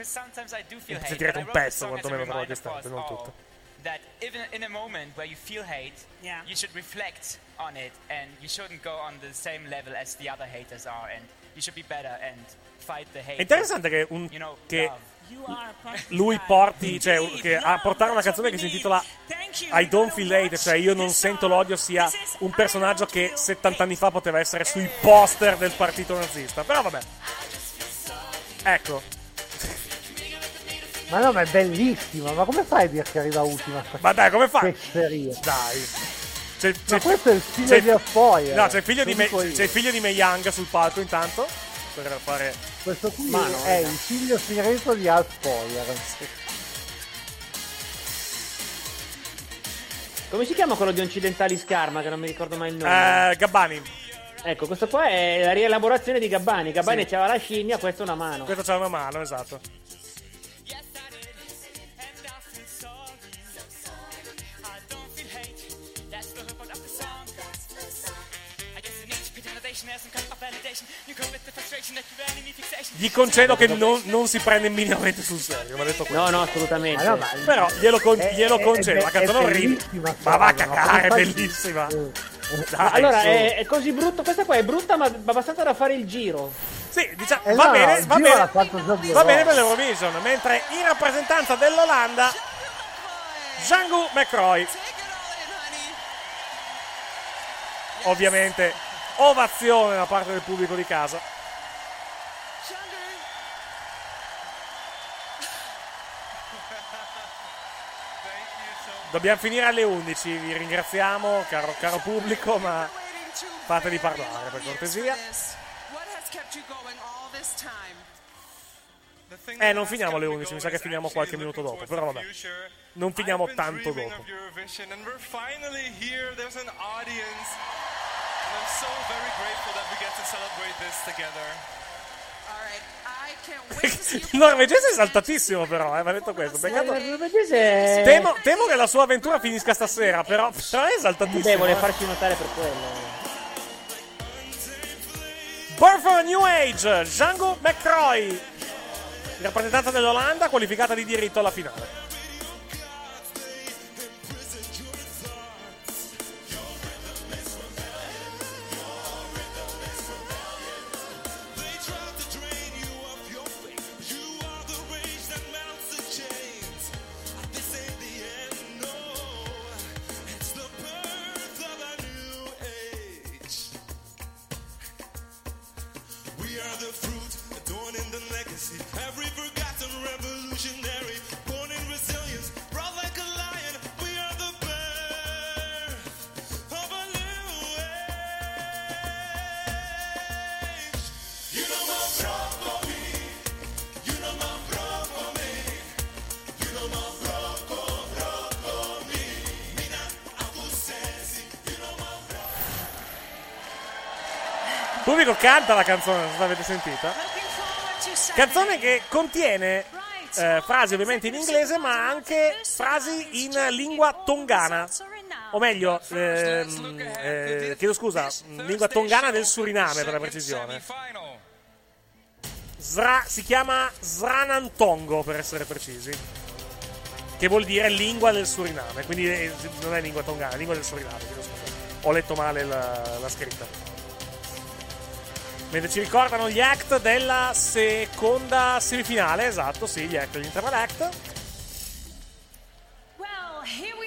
Sentirete un pezzo quantomeno tra qualche istante, non tutto. That even in a moment where you feel hate, you should reflect on it, and you shouldn't go on the same level as the other haters are, and you should be better and fight the hate. È interessante che lui porti, cioè che a portare una canzone che si intitola I Don't Feel Hate, cioè io non sento l'odio, sia un personaggio che 70 anni fa poteva essere sui poster del partito nazista. Però vabbè. Ecco. Ma no, ma è bellissima, ma come fai a dire che arriva ultima? Ma dai, come fai? Pezzeria. Dai. Ma questo è il figlio di Affoia. No, c'è il figlio di Mei Yang sul palco intanto. Per fare. Questo qui è il figlio segreto di Affoia. Come si chiama quello di Occidentali Scarma, che non mi ricordo mai il nome? Gabbani. Ecco, questo qua è la rielaborazione di Gabbani. Gabbani c'aveva la scimmia, questo una mano. Questo c'aveva una mano, esatto. Gli concedo che non si prende minimamente sul serio, ma detto questo. No, assolutamente. Però glielo concedo. La canzone orribile. Ma va a cacare, è bellissima. Dai, allora, è così brutto. Questa qua è brutta, ma abbastanza da fare il giro. Sì, diciamo, va bene per l'Eurovision. Mentre in rappresentanza dell'Olanda, Jeangu Macrooy. Ovviamente ovazione da parte del pubblico di casa. Dobbiamo finire alle 11, vi ringraziamo, caro pubblico, ma fatevi parlare per cortesia. Non finiamo alle 11, mi sa che finiamo qualche minuto dopo, però vabbè. Non finiamo tanto dopo. And I'm so very grateful that we get to celebrate this together. All right. I can't wait to see you. Il norvegese è saltatissimo però, va detto questo. Peccato... Temo che la sua avventura finisca stasera, però è saltatissimo. Vuole farci notare per quello. Born from a New Age, Jeangu Macrooy, in rappresentanza dell'Olanda, qualificata di diritto alla finale. Canta la canzone, non so se l'avete sentita. Canzone che contiene frasi ovviamente in inglese, ma anche frasi in lingua tongana. O meglio, chiedo scusa, lingua tongana del Suriname per la precisione. Si chiama Sranantongo, per essere precisi, che vuol dire lingua del Suriname. Quindi non è lingua tongana, è lingua del Suriname, chiedo scusa. Ho letto male la scritta. Mentre ci ricordano gli act della seconda semifinale, esatto, sì, gli act, gli interval act.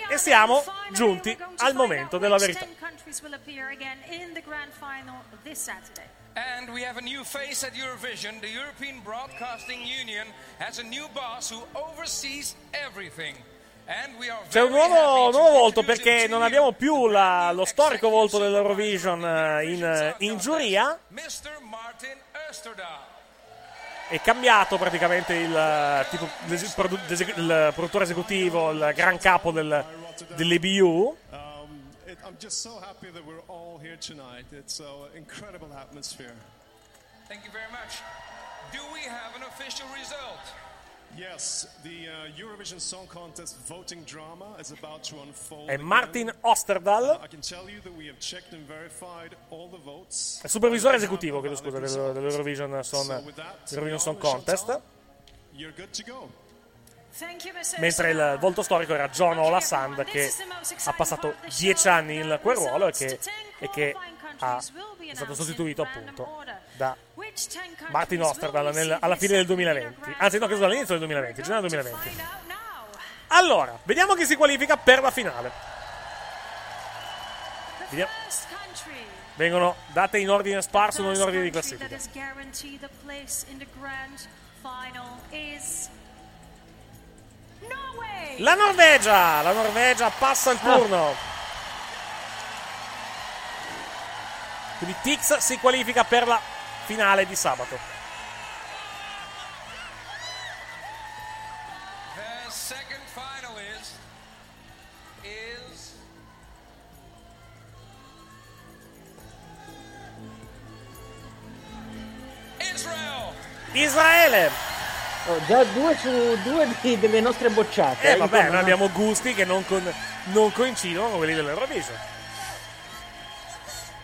E siamo giunti al momento della verità. And we have a new face at Eurovision. The European Broadcasting Union has a new boss who oversees everything. C'è un nuovo volto, perché non abbiamo più lo storico volto dell'Eurovision in giuria. È cambiato praticamente il produttore esecutivo, il gran capo dell'EBU. I'm just so happy that we're all here tonight. It's an incredible atmosphere. Thank you very much. Do we have an official result? Yes, the Eurovision Song Contest voting drama is about to unfold. È Martin Österdahl, è supervisore esecutivo, chiedo scusa, dell'Eurovision Song Contest. Mentre il volto storico era John Ola Sand, che ha passato 10 anni in quel ruolo e che è stato sostituito appunto da Martin Österdahl alla fine del 2020. Anzi no, che sono all'inizio del 2020, gennaio 2020. Allora, vediamo chi si qualifica per la finale. Vediamo. Vengono date in ordine sparso, non in ordine di classifica. La Norvegia passa il turno. Quindi Tix si qualifica per la finale di sabato. The second final is Israele. Oh, già 2 su 2 delle nostre bocciate. Vabbè, noi abbiamo gusti che non coincidono con quelli dell'Eurovision.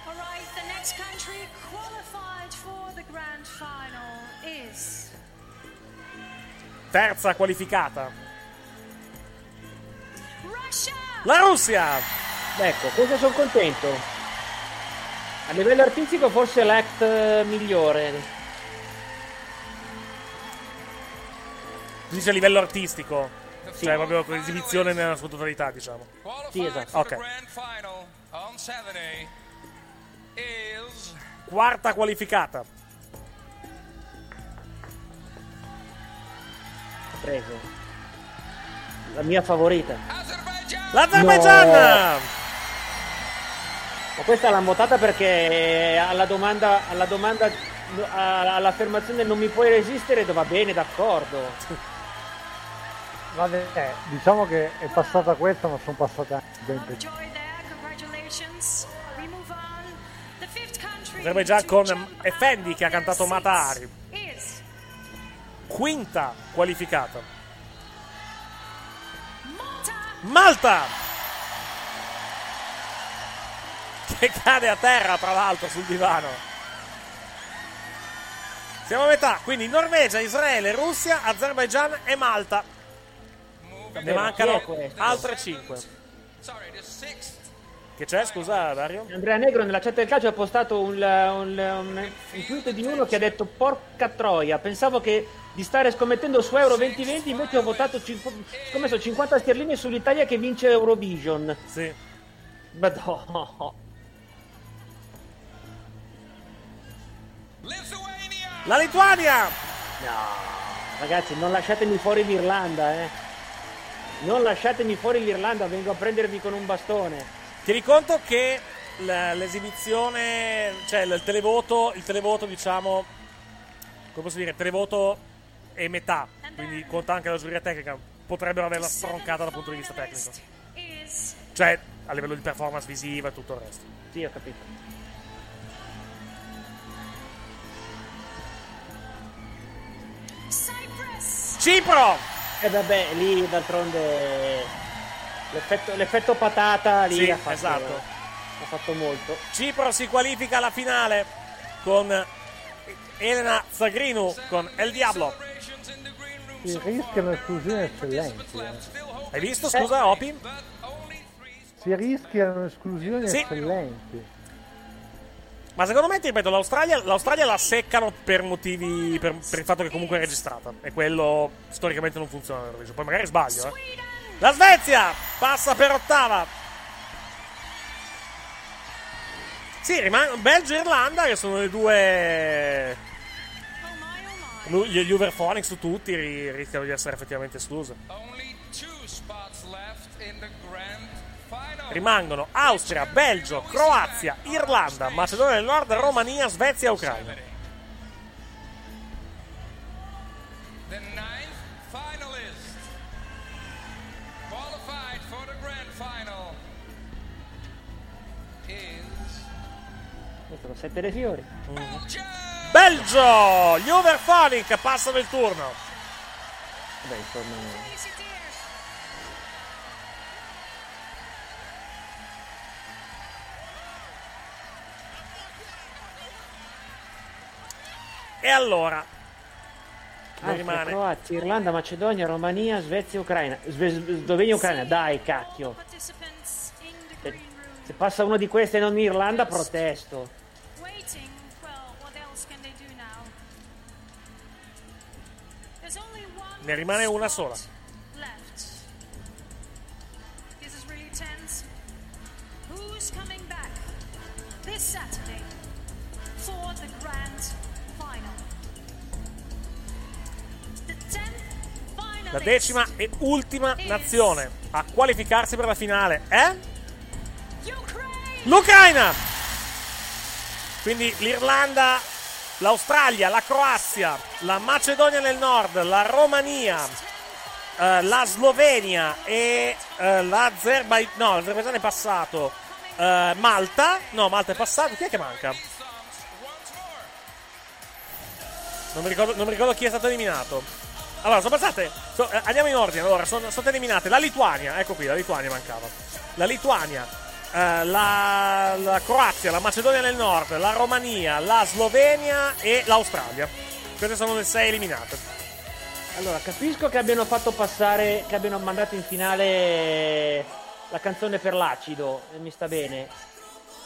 Alright, the next country qualified for the grand final is... Terza qualificata. Russia! La Russia! Ecco, questo sono contento. A livello artistico forse è l'act migliore. Dice a livello artistico, sì. Cioè proprio con l'esibizione nella sua totalità, diciamo. Sì, esatto. Okay. Quarta qualificata. Prego. La mia favorita. L'Azerbaigian! No. Ma questa l'hanno votata perché alla domanda all'affermazione non mi puoi resistere, va bene, d'accordo. Vabbè, diciamo che è passata questa, ma sono passata anche ben peggio. Azerbaijan con Effendi che ha cantato Matahari, quinta qualificata. Malta, che cade a terra tra l'altro sul divano. Siamo a metà, quindi Norvegia, Israele, Russia, Azerbaijan e Malta. Ne mancano altre 5. Che c'è, scusa Dario? Andrea Negro nella chat del calcio ha postato un tweet di uno che ha detto: porca troia, pensavo che di stare scommettendo su Euro 2020, invece ho votato scommesso 50 sterline sull'Italia che vince Eurovision. Sì. Ma no. La Lituania! No, ragazzi, non lasciatemi fuori l'Irlanda, eh. Non lasciatemi fuori l'Irlanda, vengo a prendervi con un bastone. Tieni conto che l'esibizione, cioè il televoto, diciamo, come posso dire, il televoto è metà, quindi conta anche la giuria tecnica, potrebbero averla stroncata dal punto di vista tecnico. Cioè, a livello di performance visiva e tutto il resto. Sì, ho capito. Cipro! E vabbè, lì d'altronde l'effetto patata lì sì, ha fatto molto. Cipro si qualifica alla finale con Elena Tsagrinou con El Diablo. Si rischia un'esclusione eccellente. Hai visto, scusa, Opi? Si rischiano esclusioni eccellenti. Ma secondo me, ti ripeto, l'Australia la seccano per motivi. Per il fatto che comunque è registrata. E quello storicamente non funziona. Poi magari sbaglio, eh. La Svezia passa per ottava. Sì, rimane Belgio e Irlanda, che sono le due. Gli Hooverphonic su tutti rischiano di essere effettivamente escluse. Rimangono Austria, Belgio, Croazia, Irlanda, Macedonia del Nord, Romania, Svezia e Ucraina. Sono 7 dei fiori. Belgio! Gli Hooverphonic passano il turno. Beh, insomma. E allora rimane Croazia, Irlanda, Macedonia, Romania, Svezia, Ucraina. Slovenia, Ucraina, dai cacchio. Se passa uno di queste e non Irlanda, protesto. Ne rimane una sola. La decima e ultima nazione a qualificarsi per la finale è l'Ucraina. Quindi l'Irlanda, l'Australia, la Croazia, la Macedonia del Nord, la Romania, la Slovenia e l'Azerbaigian. No, l'Azerbaigian è passato. Malta. No, Malta è passato. Chi è che manca? Non mi ricordo chi è stato eliminato. Allora, sono passate. Andiamo in ordine. Allora, sono state eliminate la Lituania. Ecco qui, la Lituania mancava. La Lituania, la Croazia, la Macedonia del Nord, la Romania, la Slovenia e l'Australia. Queste sono le 6 eliminate. Allora, capisco che abbiano fatto passare, che abbiano mandato in finale la canzone per l'acido. E mi sta bene.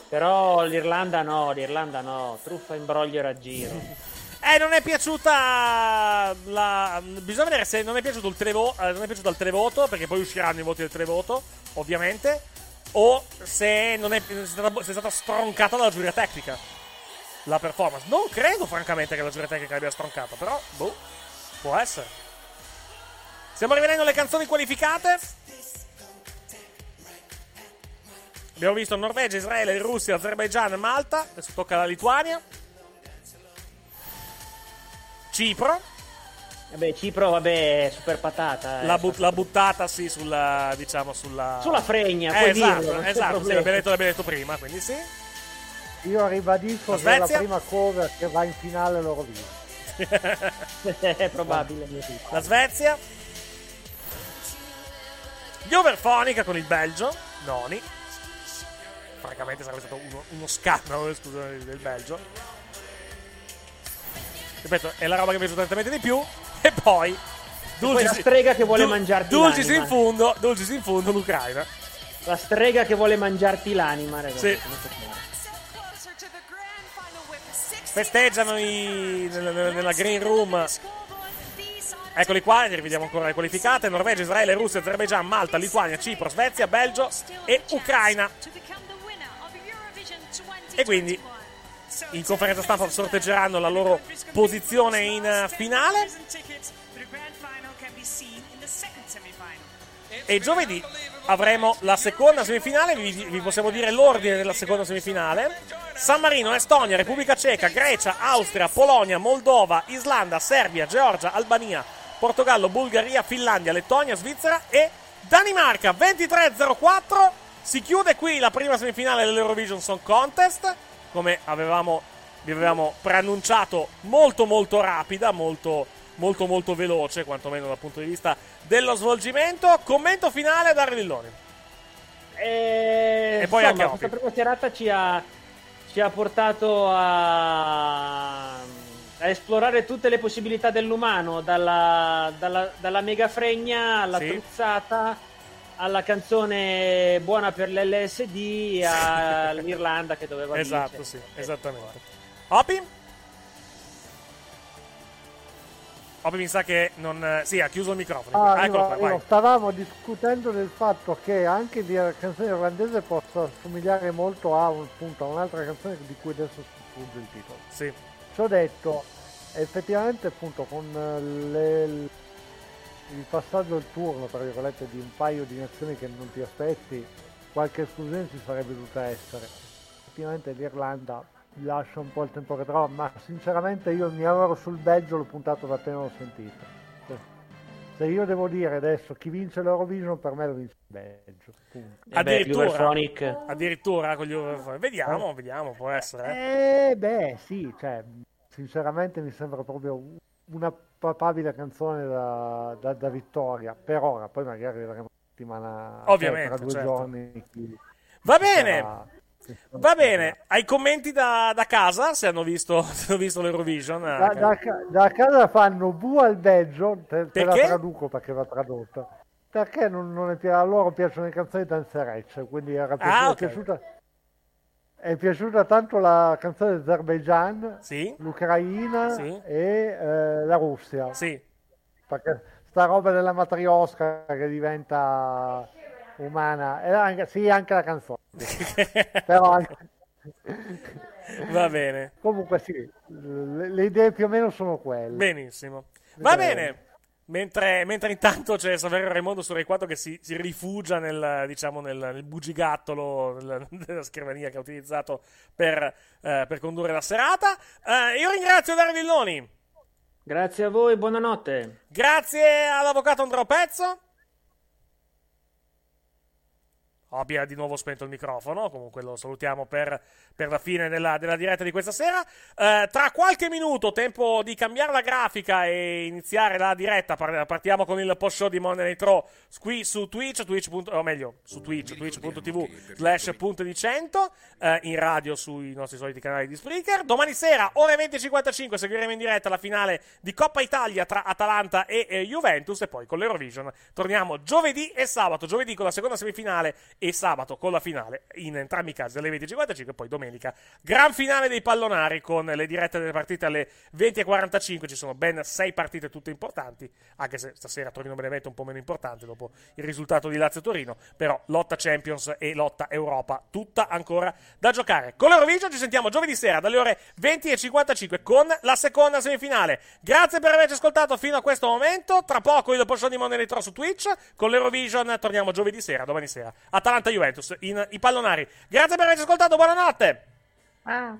Però l'Irlanda no. Truffa, imbroglio e raggiro. Non è piaciuta bisogna vedere se non è piaciuto il televoto, non è piaciuto il televoto, perché poi usciranno i voti del televoto, ovviamente, o se non è, se è stata stroncata dalla giuria tecnica la performance. Non credo francamente che la giuria tecnica l'abbia stroncata, però boh, può essere. Stiamo rivedendo le canzoni qualificate. Abbiamo visto Norvegia, Israele, Russia, Azerbaigian, Malta. Adesso tocca alla Lituania. Cipro. Vabbè, super patata. La buttata, sì, sulla, diciamo, sulla fregna, puoi dirlo. Esatto, l'abbiamo detto prima, quindi sì. Io ribadisco che è la prima cover che va in finale l'Eurovision. È probabile. La Svezia, gli Hooverphonic con il Belgio, noni. Francamente sarebbe stato uno scandalo, scusate, del Belgio. Ripeto, è la roba che mi è piaciuta altamente di più. E poi Dulcis, la strega che vuole mangiarti Dulcis l'anima. Dulcis in fondo l'Ucraina. La strega che vuole mangiarti l'anima, ragazzi. Sì. Festeggiano nella green room. Eccoli qua, li rivediamo ancora le qualificate: Norvegia, Israele, Russia, Azerbaigian, Malta, Lituania, Cipro, Svezia, Belgio e Ucraina. E quindi in conferenza stampa sorteggeranno la loro posizione in finale. E giovedì avremo la seconda semifinale. Vi possiamo dire l'ordine della seconda semifinale: San Marino, Estonia, Repubblica Ceca, Grecia, Austria, Polonia, Moldova, Islanda, Serbia, Georgia, Albania, Portogallo, Bulgaria, Finlandia, Lettonia, Svizzera e Danimarca. 23-04. Si chiude qui la prima semifinale dell'Eurovision Song Contest, come vi avevamo preannunciato, molto molto rapida, molto veloce, quantomeno dal punto di vista dello svolgimento. Commento finale a Dario Villoni. E poi insomma, anche questa prima serata ci ha portato a esplorare tutte le possibilità dell'umano, dalla mega fregna alla truzzata, alla canzone buona per l'LSD, all'Irlanda che doveva esatto, vincere. Esatto, sì, esattamente. Opi mi sa che non... Sì, ha chiuso il microfono. Stavamo discutendo del fatto che anche la canzone irlandese possa somigliare molto a un'altra canzone di cui adesso sfugge il titolo. Sì. Ci ho detto, effettivamente appunto con il passaggio del turno, tra virgolette, di un paio di nazioni che non ti aspetti, qualche esclusione ci sarebbe dovuta essere. Effettivamente l'Irlanda... lascia un po' il tempo che trovo, ma sinceramente io mi ero sul Belgio, l'ho puntato da appena l'ho sentito. Se io devo dire adesso chi vince l'Eurovision, per me lo vince il Belgio, punto. Addirittura con gli Hooverphonic. Vediamo, può essere. Sì, cioè sinceramente mi sembra proprio una papabile canzone da vittoria per ora, poi magari vedremo la settimana, ovviamente, tra due giorni. Va bene. Va bene, ai commenti da casa, se hanno visto l'Eurovision. Da casa fanno bu al Belgio, te la traduco perché va tradotta. Perché a loro piacciono le canzoni danzerecce, quindi era piaciuta, okay. È piaciuta tanto la canzone dell'Azerbaigian, sì. L'Ucraina, sì. E la Russia. Sì. Perché sta roba della matriosca che diventa... umana, anche la canzone. Però anche... Va bene. Comunque sì, le idee più o meno sono quelle. Benissimo. Va bene. Mentre intanto c'è Saverio Raimondo su Rai 4 che si rifugia nel bugigattolo della scrivania che ha utilizzato per condurre la serata. Io ringrazio Dario Villoni. Grazie a voi, buonanotte. Grazie all'avvocato Andro Pezzo. Abbia di nuovo spento il microfono, comunque lo salutiamo per la fine della diretta di questa sera. Tra qualche minuto, tempo di cambiare la grafica e iniziare la diretta. Partiamo con il post show di Monday Night Raw qui su twitch.tv/puntedi100, in radio sui nostri soliti canali di Spreaker. Domani sera, ore 20:55, seguiremo in diretta la finale di Coppa Italia tra Atalanta e Juventus, e poi con l'Eurovision torniamo giovedì e sabato. Giovedì con la seconda semifinale e sabato con la finale, in entrambi i casi alle 20:55, e poi domenica gran finale dei pallonari con le dirette delle partite alle 20:45. Ci sono ben 6 partite tutte importanti, anche se stasera Torino-Benevento un po' meno importante dopo il risultato di Lazio-Torino, però lotta Champions e lotta Europa tutta ancora da giocare. Con l'Eurovision ci sentiamo giovedì sera dalle ore 20:55 con la seconda semifinale. Grazie per averci ascoltato fino a questo momento. Tra poco il post show di Monday Night Raw su Twitch. Con l'Eurovision torniamo giovedì sera, domani sera Atalanta-Juventus in i pallonari. Grazie per averci ascoltato, buonanotte. Ciao.